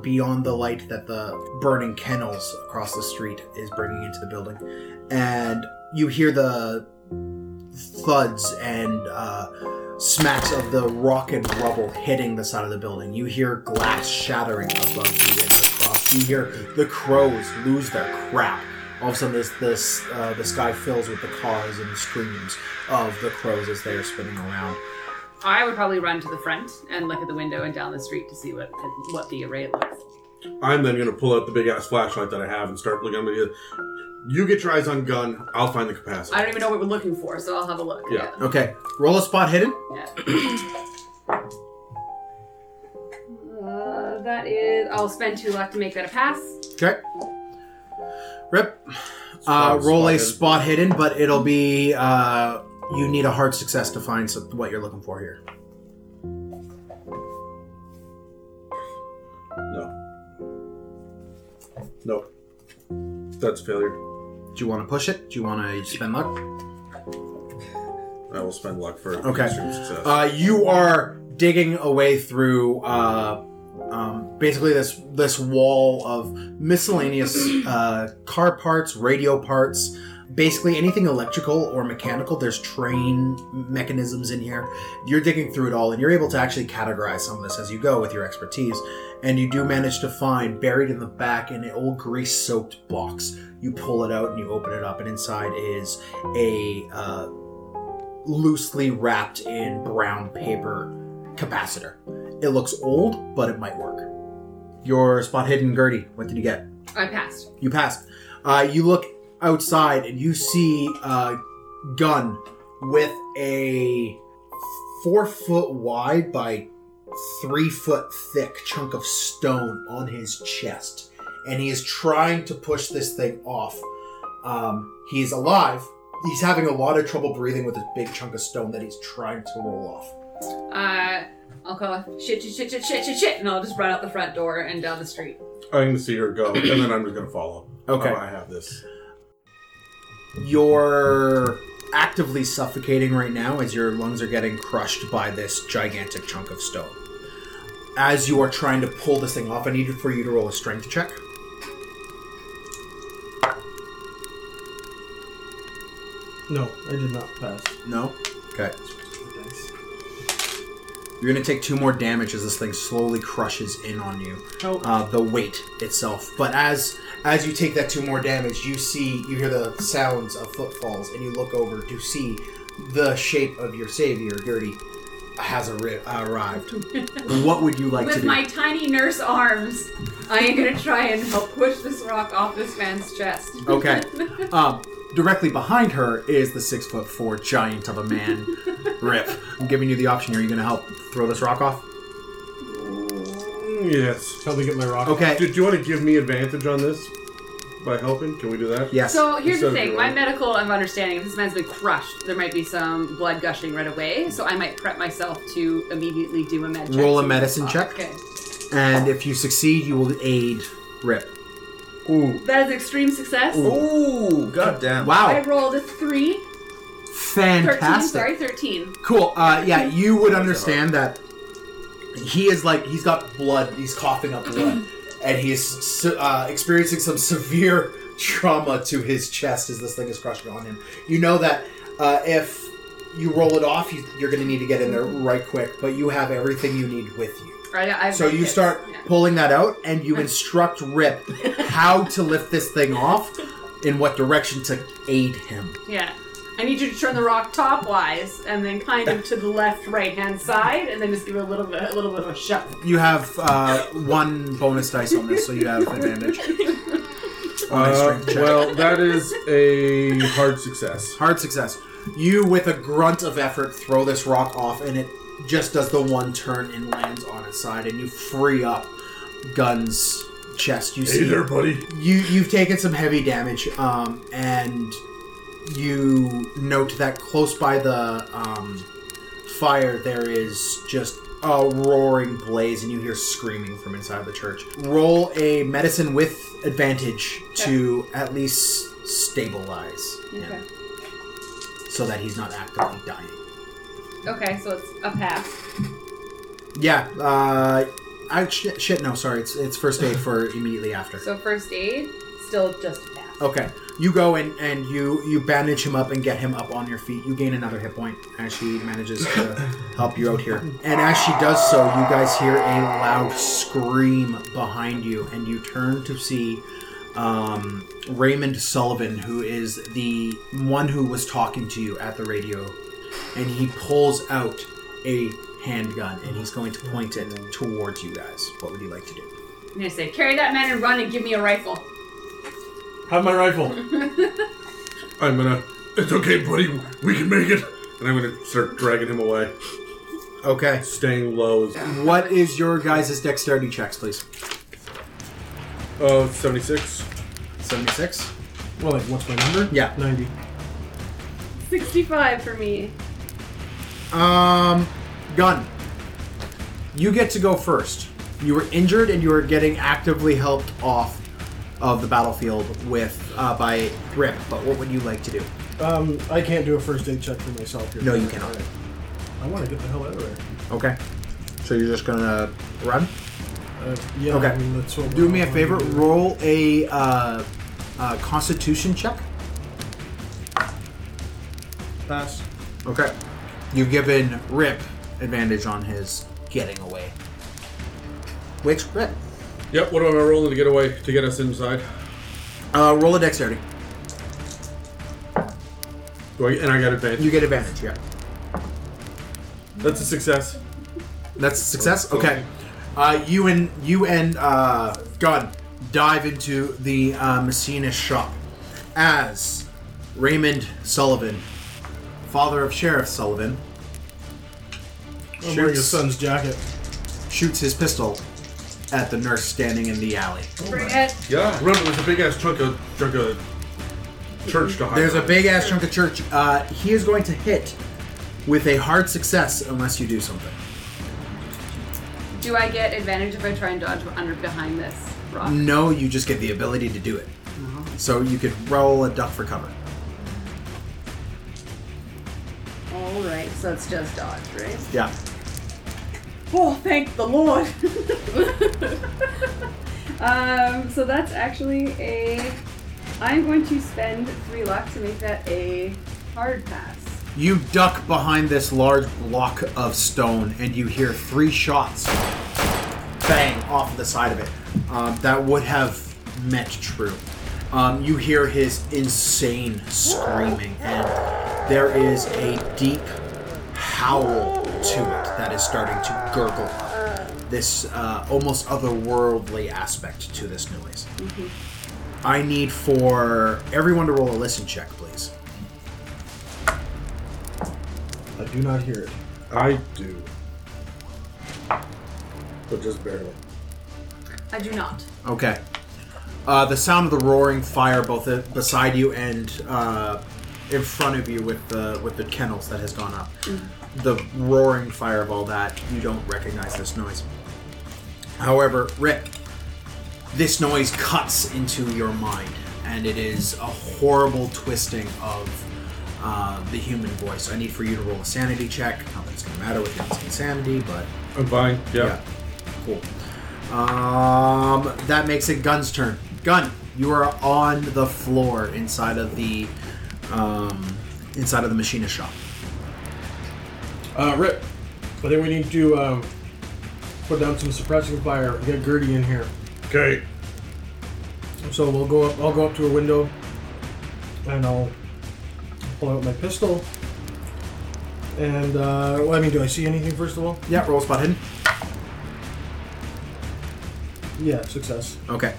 beyond the light that the burning kennels across the street is bringing into the building, and you hear the thuds and smacks of the rock and rubble hitting the side of the building. You hear glass shattering above you and across. You hear the crows lose their crap. All of a sudden, the sky fills with the caws and the screams of the crows as they are spinning around. I would probably run to the front and look at the window and down the street to see what the array looks. I'm then going to pull out the big-ass flashlight that I have and start looking at it. You get your eyes on gun, I'll find the capacitor. I don't even know what we're looking for, so I'll have a look. Yeah. Okay. Roll a spot hidden. Yeah. I'll spend 2 luck to make that a pass. Okay. Rip. Roll a spot hidden, but it'll be... you need a hard success to find what you're looking for here. Nope. That's a failure. Do you want to push it? Do you want to spend luck? I will spend luck for extreme success. You are digging a way through basically this wall of miscellaneous car parts, radio parts, basically anything electrical or mechanical. There's train mechanisms in here. You're digging through it all, and you're able to actually categorize some of this as you go with your expertise. And you do manage to find, buried in the back in an old grease-soaked box, you pull it out and you open it up, and inside is a loosely wrapped in brown paper capacitor. It looks old, but it might work. Your spot hidden, Gertie, what did you get? I passed. You passed. You look outside and you see a gun with a 4-foot wide by 3-foot thick chunk of stone on his chest, and he is trying to push this thing off. He's alive. He's having a lot of trouble breathing with this big chunk of stone that he's trying to roll off. I'll call shit, and I'll just run out the front door and down the street. I'm gonna see her go, and then I'm just gonna follow. Okay. I have this. You're actively suffocating right now as your lungs are getting crushed by this gigantic chunk of stone. As you are trying to pull this thing off, I need for you to roll a strength check. No, I did not pass. No? Okay. You're going to take 2 more damage as this thing slowly crushes in on you. Oh. The weight itself. But as you take that 2 more damage, you hear the sounds of footfalls, and you look over to see the shape of your savior, Gertie, has arrived. What would you like to do? With my tiny nurse arms, I am going to try and help push this rock off this man's chest. Okay. Directly behind her is the 6'4" giant of a man, Rip. I'm giving you the option here. Are you going to help throw this rock off? Yes. Help me get my rock off. Okay. Do you want to give me advantage on this by helping? Can we do that? Yes. So here's the thing. My medical understanding, if this man's been crushed, there might be some blood gushing right away, so I might prep myself to immediately do a med check. Roll a medicine check. Okay. And if you succeed, you will aid Rip. Ooh. That is extreme success. Ooh, goddamn. Wow. I rolled a 3. Fantastic. 13. Cool. Yeah, you would understand that he is he's got blood. He's coughing up blood. And he is experiencing some severe trauma to his chest as this thing is crushing on him. You know that if you roll it off, you're going to need to get in there right quick. But you have everything you need with you. So you start pulling that out, and you instruct Rip how to lift this thing off, in what direction to aid him. Yeah. I need you to turn the rock topwise, and then kind of to the left, right-hand side, and then just give it a little bit of a shove. You have 1 bonus dice on this, so you have advantage. Well, that is a hard success. Hard success. You, with a grunt of effort, throw this rock off, and it just does the one turn and lands on its side, and you free up Gun's chest. You see, hey there, buddy. You've taken some heavy damage, and you note that close by the fire there is just a roaring blaze, and you hear screaming from inside the church. Roll a medicine with advantage to at least stabilize him, so that he's not actively dying. Okay, so it's a pass. Yeah, no, sorry. It's first aid for immediately after. So first aid, still just a pass. Okay. You go and you bandage him up and get him up on your feet. You gain another hit point as she manages to help you out here. And as she does so, you guys hear a loud scream behind you, and you turn to see Raymond Sullivan, who is the one who was talking to you at the radio, and he pulls out a handgun, and he's going to point it towards you guys. What would you like to do? I'm going to say, carry that man and run and give me a rifle. Have my rifle. I'm gonna... It's okay, buddy. We can make it. And I'm gonna start dragging him away. Okay. Staying low. What is your guys' dexterity checks, please? 76. 76? Well, like, what's my number? Yeah. 90. 65 for me. Gun. You get to go first. You were injured and you were getting actively helped off of the battlefield with by Rip, but what would you like to do? I can't do a first aid check for myself here. No, you cannot. I want to get the hell out of there. Okay. So you're just gonna run? Yeah. Okay. I mean, that's what do me a favor. Roll a Constitution check. Pass. Okay. You've given Rip advantage on his getting away. Which Rip? Yep, what am I rolling to get away, to get us inside? Roll a dexterity. And I got advantage. You get advantage, yeah. That's a success. That's a success? Okay. You and Gunn dive into the machinist shop as Raymond Sullivan, father of Sheriff Sullivan, wearing his son's jacket, shoots his pistol at the nurse standing in the alley. Forget. Yeah, remember there's a big ass chunk of church to hide. There's a big ass chunk of church. He is going to hit with a hard success unless you do something. Do I get advantage if I try and dodge under behind this rock? No, you just get the ability to do it. Uh-huh. So you could roll a duck for cover. All right, so it's just dodge, right? Yeah. Oh, thank the Lord. So that's actually a... I'm going to spend 3 luck to make that a hard pass. You duck behind this large block of stone, and you hear 3 shots bang off the side of it. That would have meant true. You hear his insane screaming, and there is a deep howl to it that is starting to gurgle up. This almost otherworldly aspect to this noise. Mm-hmm. I need for everyone to roll a listen check, please. I do not hear it. I do. But just barely. I do not. Okay. The sound of the roaring fire both beside you and in front of you with the kennels that has gone up. Mm-hmm. The roaring fire of all that, you don't recognize this noise. However, Rick, this noise cuts into your mind, and it is a horrible twisting of the human voice. I need for you to roll a sanity check. Not that it's going to matter with your insanity, but... I'm fine, yeah. Cool. That makes it Gun's turn. Gun, you are on the floor inside of the machinist shop. Rip, I think we need to put down some suppressing fire and get Gertie in here. Okay. So we'll go up. I'll go up to a window, and I'll pull out my pistol. And do I see anything first of all? Yeah. Roll spot hidden. Yeah, success. Okay.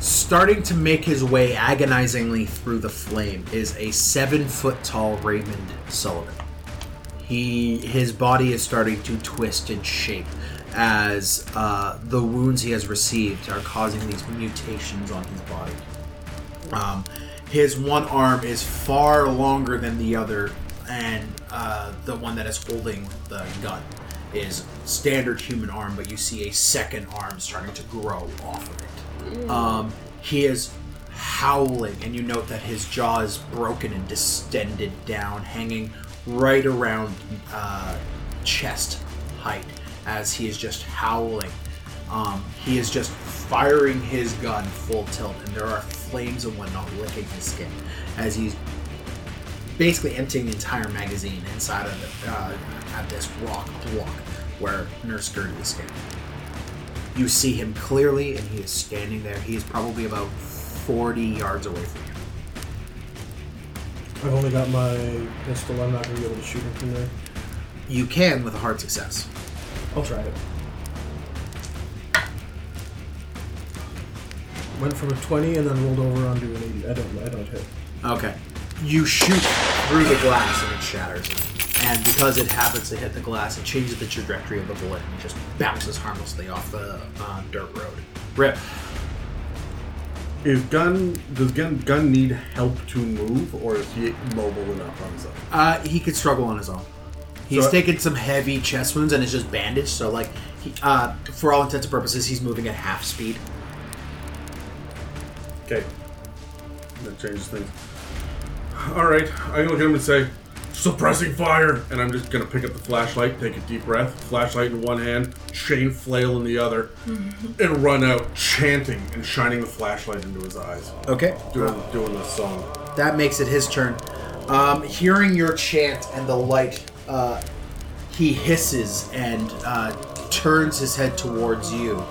Starting to make his way agonizingly through the flame is a 7-foot-tall Raymond Sullivan. His body is starting to twist and shape as the wounds he has received are causing these mutations on his body. His one arm is far longer than the other, and the one that is holding the gun is standard human arm, but you see a second arm starting to grow off of it. Mm. He is howling, and you note that his jaw is broken and distended down, hanging right around chest height as he is just howling. He is just firing his gun full tilt, and there are flames and whatnot licking his skin as he's basically emptying the entire magazine inside of the, at this rock block where Nurse Gertie is standing. You see him clearly, and he is standing there. He is probably about 40 yards away from you. I've only got my pistol. I'm not going to be able to shoot him from there. You can with a hard success. I'll try it. Went from a 20 and then rolled over onto an 80. I don't hit. Okay. You shoot through the glass and it shatters. And because it happens to hit the glass, it changes the trajectory of the bullet and just bounces harmlessly off the dirt road. Rip. Does Gun need help to move, or is he mobile enough on his own? He could struggle on his own. He's taken some heavy chest wounds and is just bandaged, so like, he, for all intents and purposes, he's moving at half speed. Okay. That changes things. Alright, I'm going to look at him and say, suppressing fire! And I'm just going to pick up the flashlight, take a deep breath, flashlight in one hand, chain flail in the other, and run out chanting and shining the flashlight into his eyes. Okay. Doing the song. That makes it his turn. Hearing your chant and the light, he hisses and turns his head towards you.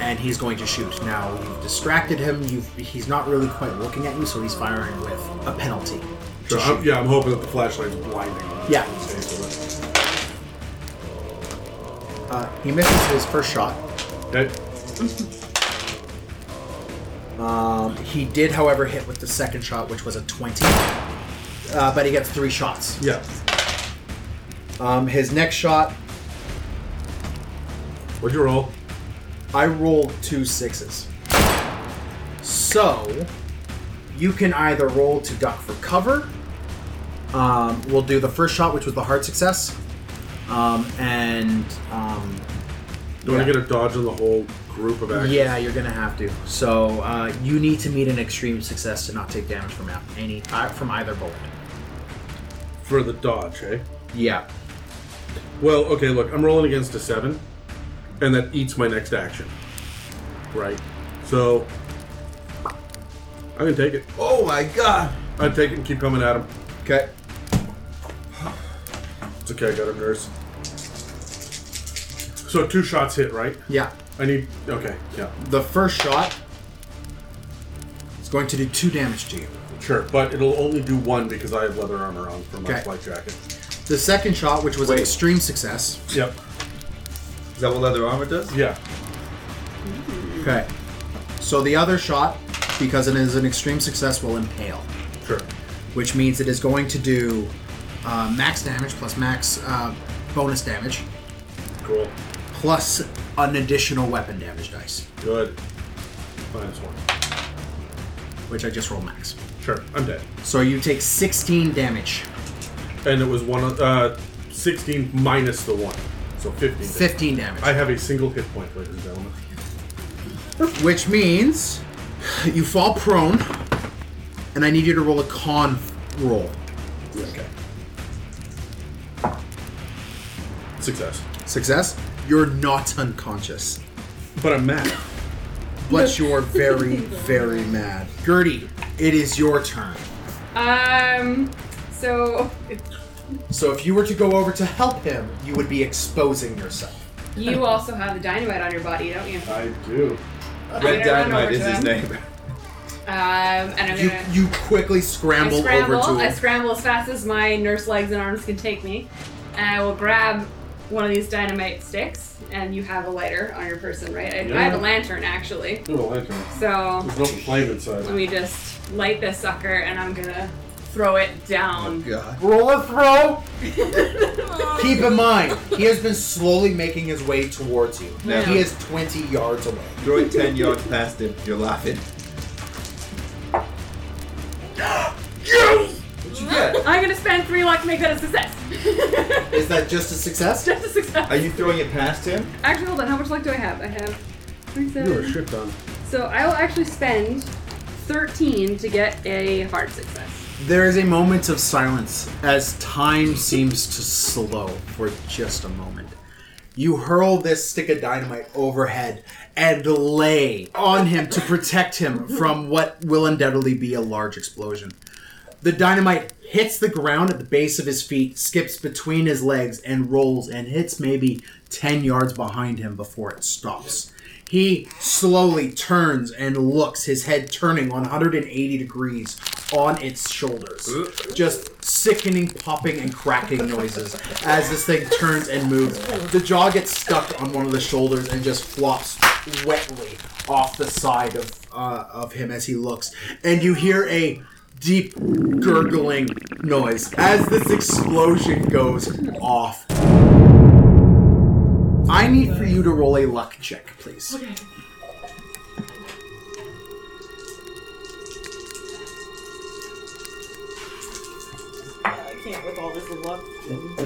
And he's going to shoot. Now, you've distracted him. He's not really quite looking at you, so he's firing with a penalty. Sure, I'm hoping that the flashlight's blinding. Yeah. He misses his first shot. Okay. He did, however, hit with the second shot, which was a 20. But he gets 3 shots. Yeah. His next shot... What'd you roll? I rolled 2 6s. So, you can either roll to duck for cover. We'll do the first shot, which was the hard success. Do you want to get a dodge on the whole group of actions? Yeah, you're going to have to. So, you need to meet an extreme success to not take damage from from either bullet. For the dodge, eh? Yeah. Well, okay, look, I'm rolling against a 7. And that eats my next action. Right. So, I can take it. Oh my god! I take it and keep coming at him. Okay. It's okay, I got him, nurse. So 2 shots hit, right? Yeah. The first shot is going to do 2 damage to you. Sure, but it'll only do 1 because I have leather armor on for my flight jacket. The second shot, which was an extreme success. Yep. Is that what leather armor does? Yeah. Okay. So the other shot, because it is an extreme success, will impale. Sure. Which means it is going to do max damage plus max bonus damage. Cool. Plus an additional weapon damage dice. Good. -1. Which I just rolled max. Sure. I'm dead. So you take 16 damage. And it was 16 minus the 1. So 15 damage. I have a single hit point, ladies and gentlemen. Which means you fall prone, and I need you to roll a con roll. Okay. Success? You're not unconscious. But I'm mad. But you're very, very mad. Gertie, it is your turn. So if you were to go over to help him, you would be exposing yourself. You also have the dynamite on your body, don't you? I do. Red Dynamite is his name. And you quickly scramble over to him. I scramble as fast as my nurse legs and arms can take me. And I will grab one of these dynamite sticks. And you have a lighter on your person, right? I have a lantern, actually. You have a lantern. So there's no flame inside. Let me just light this sucker, and I'm going to... throw it down. Oh, roll a throw. Keep in mind, he has been slowly making his way towards you. Yeah. He is 20 yards away. Throw it 10 yards past him. You're laughing. Yes! What'd you get? I'm gonna spend 3 luck to make that a success. Is that just a success? Just a success. Are you throwing it past him? Actually, hold on. How much luck do I have? I have 37. You are shipped on. So I will actually spend 13 to get a hard success. There is a moment of silence as time seems to slow for just a moment. You hurl this stick of dynamite overhead and lay on him to protect him from what will undoubtedly be a large explosion. The dynamite hits the ground at the base of his feet, skips between his legs, and rolls and hits maybe 10 yards behind him before it stops. He slowly turns and looks, his head turning 180 degrees on its shoulders. Just sickening, popping, and cracking noises as this thing turns and moves. The jaw gets stuck on one of the shoulders and just flops wetly off the side of him as he looks. And you hear a deep gurgling noise as this explosion goes off. I need for you to roll a luck check, please. Okay. I can't with all this luck.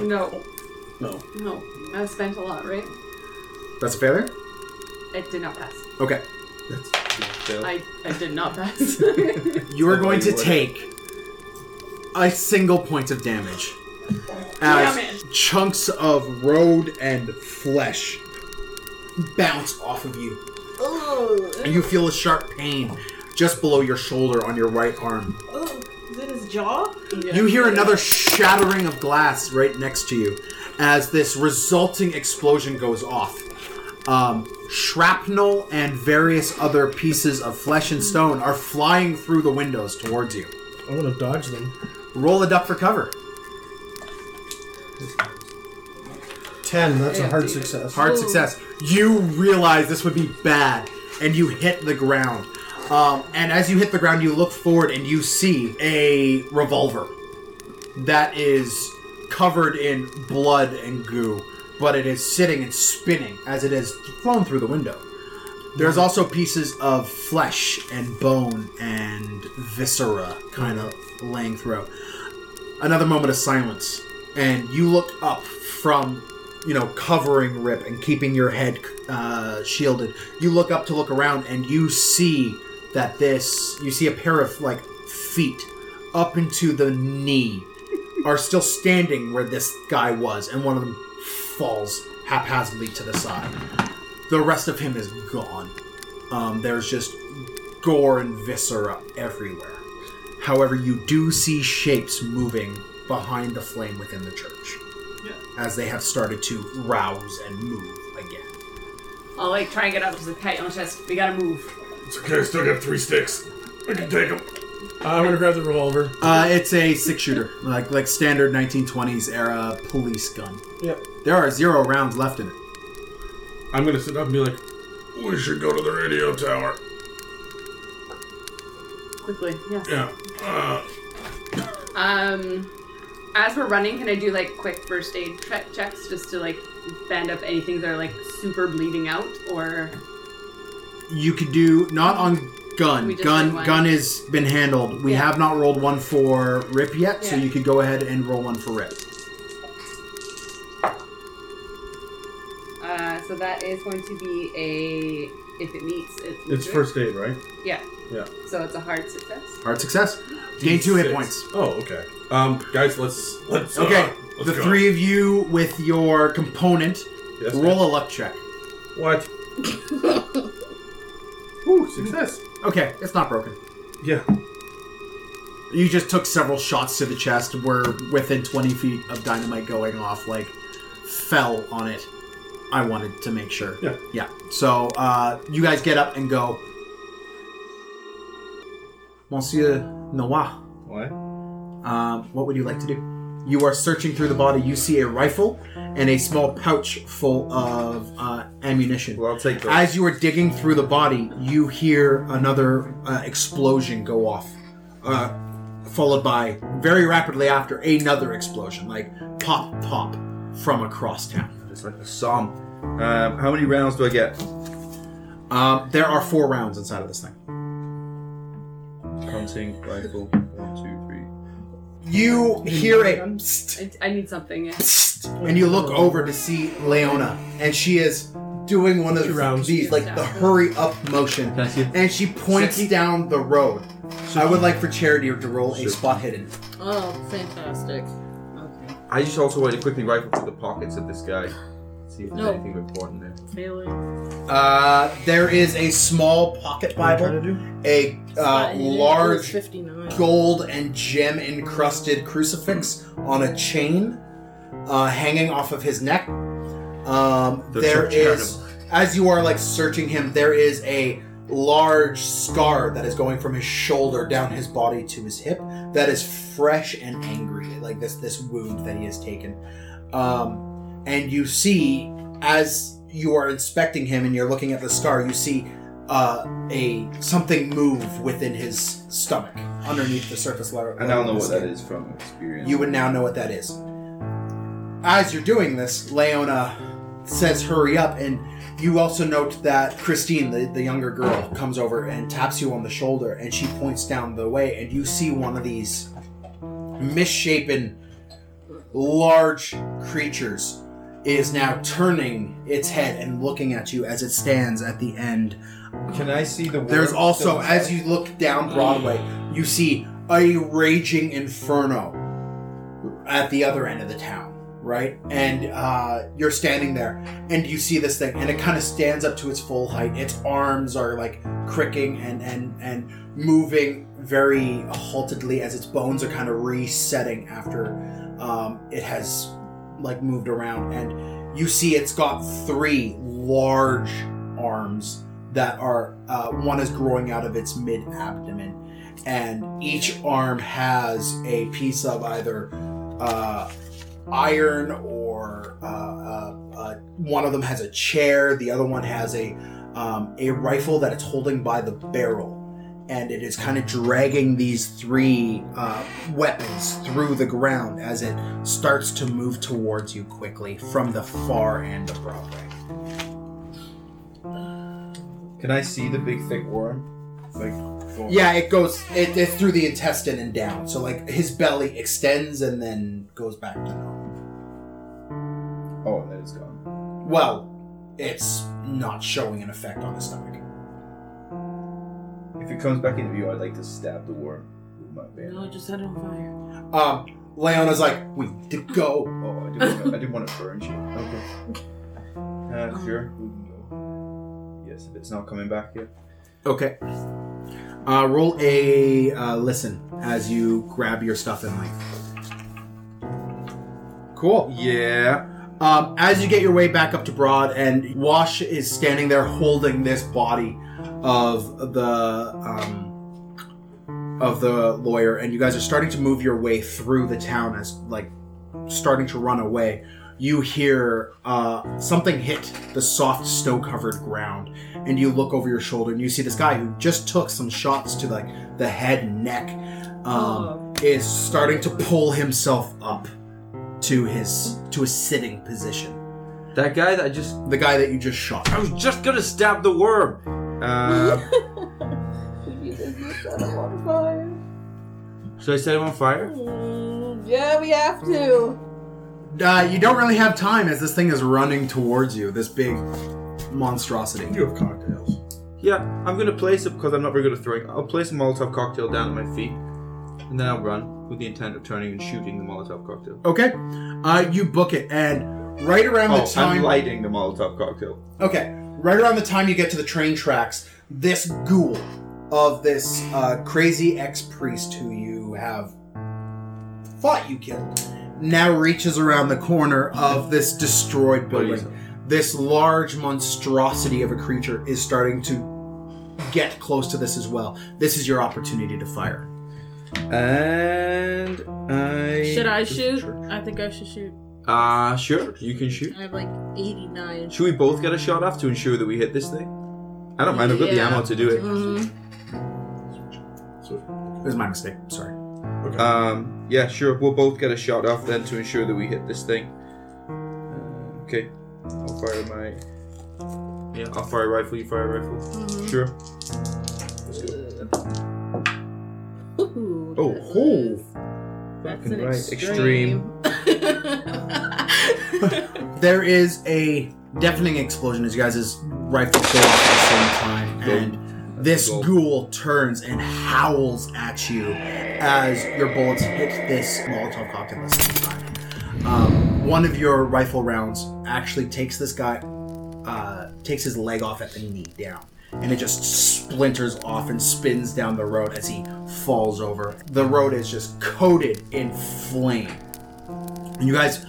No. I spent a lot, right? That's a failure? It did not pass. Okay. I did not pass. You are going to take a single point of damage. As chunks of road and flesh bounce off of you. And you feel a sharp pain just below your shoulder on your right arm. Is it his jaw? Yeah. You hear another shattering of glass right next to you as this resulting explosion goes off. Shrapnel and various other pieces of flesh and stone are flying through the windows towards you. I want to dodge them. Roll a duck for cover. 10, that's a hard success. Hard success. You realize this would be bad, and you hit the ground. And as you hit the ground, you look forward and you see a revolver that is covered in blood and goo, but it is sitting and spinning as it has flown through the window. There's also pieces of flesh and bone and viscera kind of laying throughout. Another moment of silence. And you look up from, covering Rip and keeping your head shielded. You look up to look around, and you see that you see a pair of, feet up into the knee are still standing where this guy was, and one of them falls haphazardly to the side. The rest of him is gone. There's just gore and viscera everywhere. However, you do see shapes moving behind the flame within the church. Yeah. As they have started to rouse and move again. I'll try and get up to the patio chest. We gotta move. It's okay, I still got 3 sticks. I can take them. I'm gonna grab the revolver. It's a 6-shooter. like standard 1920s era police gun. Yep. There are 0 rounds left in it. I'm gonna sit up and be like, we should go to the radio tower. Quickly, yeah. Yeah. As we're running, can I do, quick first aid checks just to, band up anything that are, super bleeding out, or...? You could do... Not on gun. Gun has been handled. We have not rolled one for Rip yet, so you could go ahead and roll one for Rip. So that is going to be a... If it meets... It's first aid, right? Yeah. Yeah. So it's a hard success? Hard success. Gain 2 hit points. Oh, okay. Guys, let's let's go. 3 of you with your component, roll a luck check. What? Ooh, success. Okay, it's not broken. Yeah. You just took several shots to the chest. We're within 20 feet of dynamite going off, fell on it. I wanted to make sure. Yeah. Yeah. So, you guys get up and go. Monsieur Noir. What? What would you like to do? You are searching through the body. You see a rifle and a small pouch full of ammunition. Well, I'll take that. As you are digging through the body, you hear another explosion go off, followed by, very rapidly after, another explosion, pop, from across town. Just like a song. How many rounds do I get? There are 4 rounds inside of this thing. Hunting rifle, 1, 2, 3. You hear a psst. I need something. Yeah. Psst, and you look over to see Leona, and she is doing one of these, the hurry up motion, and she points down the road. So I would like for Charity to roll a spot hidden. Oh, fantastic! Okay. I just also want to quickly rifle through the pockets of this guy. see if there's anything important there. Failing. There is a small pocket Bible, a large gold and gem encrusted crucifix on a chain hanging off of his neck. There is, as you are like searching him, there is a large scar that is going from his shoulder down his body to his hip that is fresh and angry, like this wound that he has taken. And you see, as you are inspecting him and you're looking at the scar, you see a something move within his stomach underneath the surface layer. I now know what that is from experience. You would now know what that is. As you're doing this, Leona says hurry up, and you also note that Christine, the younger girl, comes over and taps you on the shoulder, and she points down the way, and you see one of these misshapen large creatures is now turning its head and looking at you as it stands at the end. Can I see the... There's also, as you look down Broadway, you see a raging inferno at the other end of the town, right? And you're standing there, and you see this thing, and it kind of stands up to its full height. Its arms are, like, cricking and moving very haltedly as its bones are kind of resetting after it has, like, moved around. And you see it's got three large arms that are... one is growing out of its mid-abdomen, and each arm has a piece of either... iron or one of them has a chair, the other one has a rifle that it's holding by the barrel, and it is kind of dragging these three weapons through the ground as it starts to move towards you quickly from the far end of Broadway. Can I see the big thick worm? Yeah, it goes it's through the intestine and down, so like his belly extends and then goes back down. Oh, and then it's gone. Well, it's not showing an effect on the stomach. If it comes back into view, I'd like to stab the worm with my band. No, just set it on fire. Leona's like, we did go. Oh, I did want to burn you. Okay. Sure, we can go. Yes, if it's not coming back yet. Okay. Roll a listen as you grab your stuff and like. Cool. Yeah. As you get your way back up to Broad, and Wash is standing there holding this body of the lawyer, and you guys are starting to move your way through the town as like starting to run away. You hear something hit the soft, snow-covered ground, and you look over your shoulder, and you see this guy who just took some shots to like the head and neck is starting to pull himself up to a sitting position. That guy that the guy that you just shot. I was just gonna stab the worm. You didn't set him on fire. Should I set him on fire? Yeah, we have to. You don't really have time as this thing is running towards you, this big monstrosity. You have cocktails. Yeah, I'm gonna place it because I'm not very good at throwing. I'll place a Molotov cocktail down at my feet, and then I'll run with the intent of turning and shooting the Molotov cocktail. Okay. You book it, and right around the time... I'm lighting the Molotov cocktail. Okay. Right around the time you get to the train tracks, this ghoul of this crazy ex-priest who you have thought you killed... now reaches around the corner of this destroyed building. This large monstrosity of a creature is starting to get close to this as well. This is your opportunity to fire. And I... Should I shoot? I think I should shoot. Sure. You can shoot. I have like 89. Should we both get a shot off to ensure that we hit this thing? I don't mind. I've got the ammo to do it. Mm-hmm. It was my mistake. Sorry. Okay. Yeah, sure. We'll both get a shot off then to ensure that we hit this thing. Okay. I'll fire my... Yeah, I'll fire a rifle, you fire a rifle. Mm-hmm. Sure. Let's go. Ooh, that's an extreme. There is a deafening explosion as you guys' rifles go off at the same time. And this ghoul turns and howls at you as your bullets hit this Molotov cocktail at the same time. one of your rifle rounds actually takes this guy, takes his leg off at the knee down. And it just splinters off and spins down the road as he falls over. The road is just coated in flame. And you guys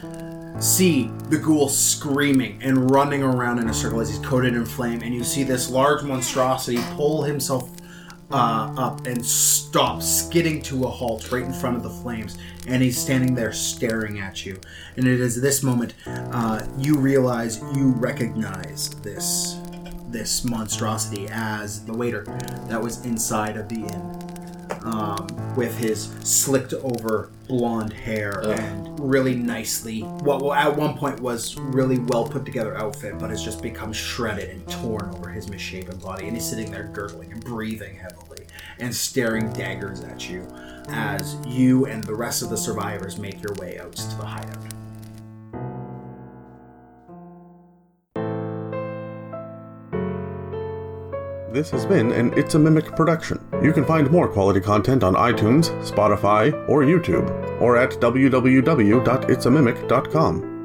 see the ghoul screaming and running around in a circle as he's coated in flame. And you see this large monstrosity pull himself up and stop, skidding to a halt right in front of the flames. And he's standing there staring at you. And it is this moment you realize you recognize this monstrosity as the waiter that was inside of the inn with his slicked over blonde hair and really nicely what at one point was really well put together outfit, but has just become shredded and torn over his misshapen body. And he's sitting there gurgling and breathing heavily and staring daggers at you as you and the rest of the survivors make your way out to the hideout. This has been an It's a Mimic production. You can find more quality content on iTunes, Spotify, or YouTube, or at www.itsamimic.com.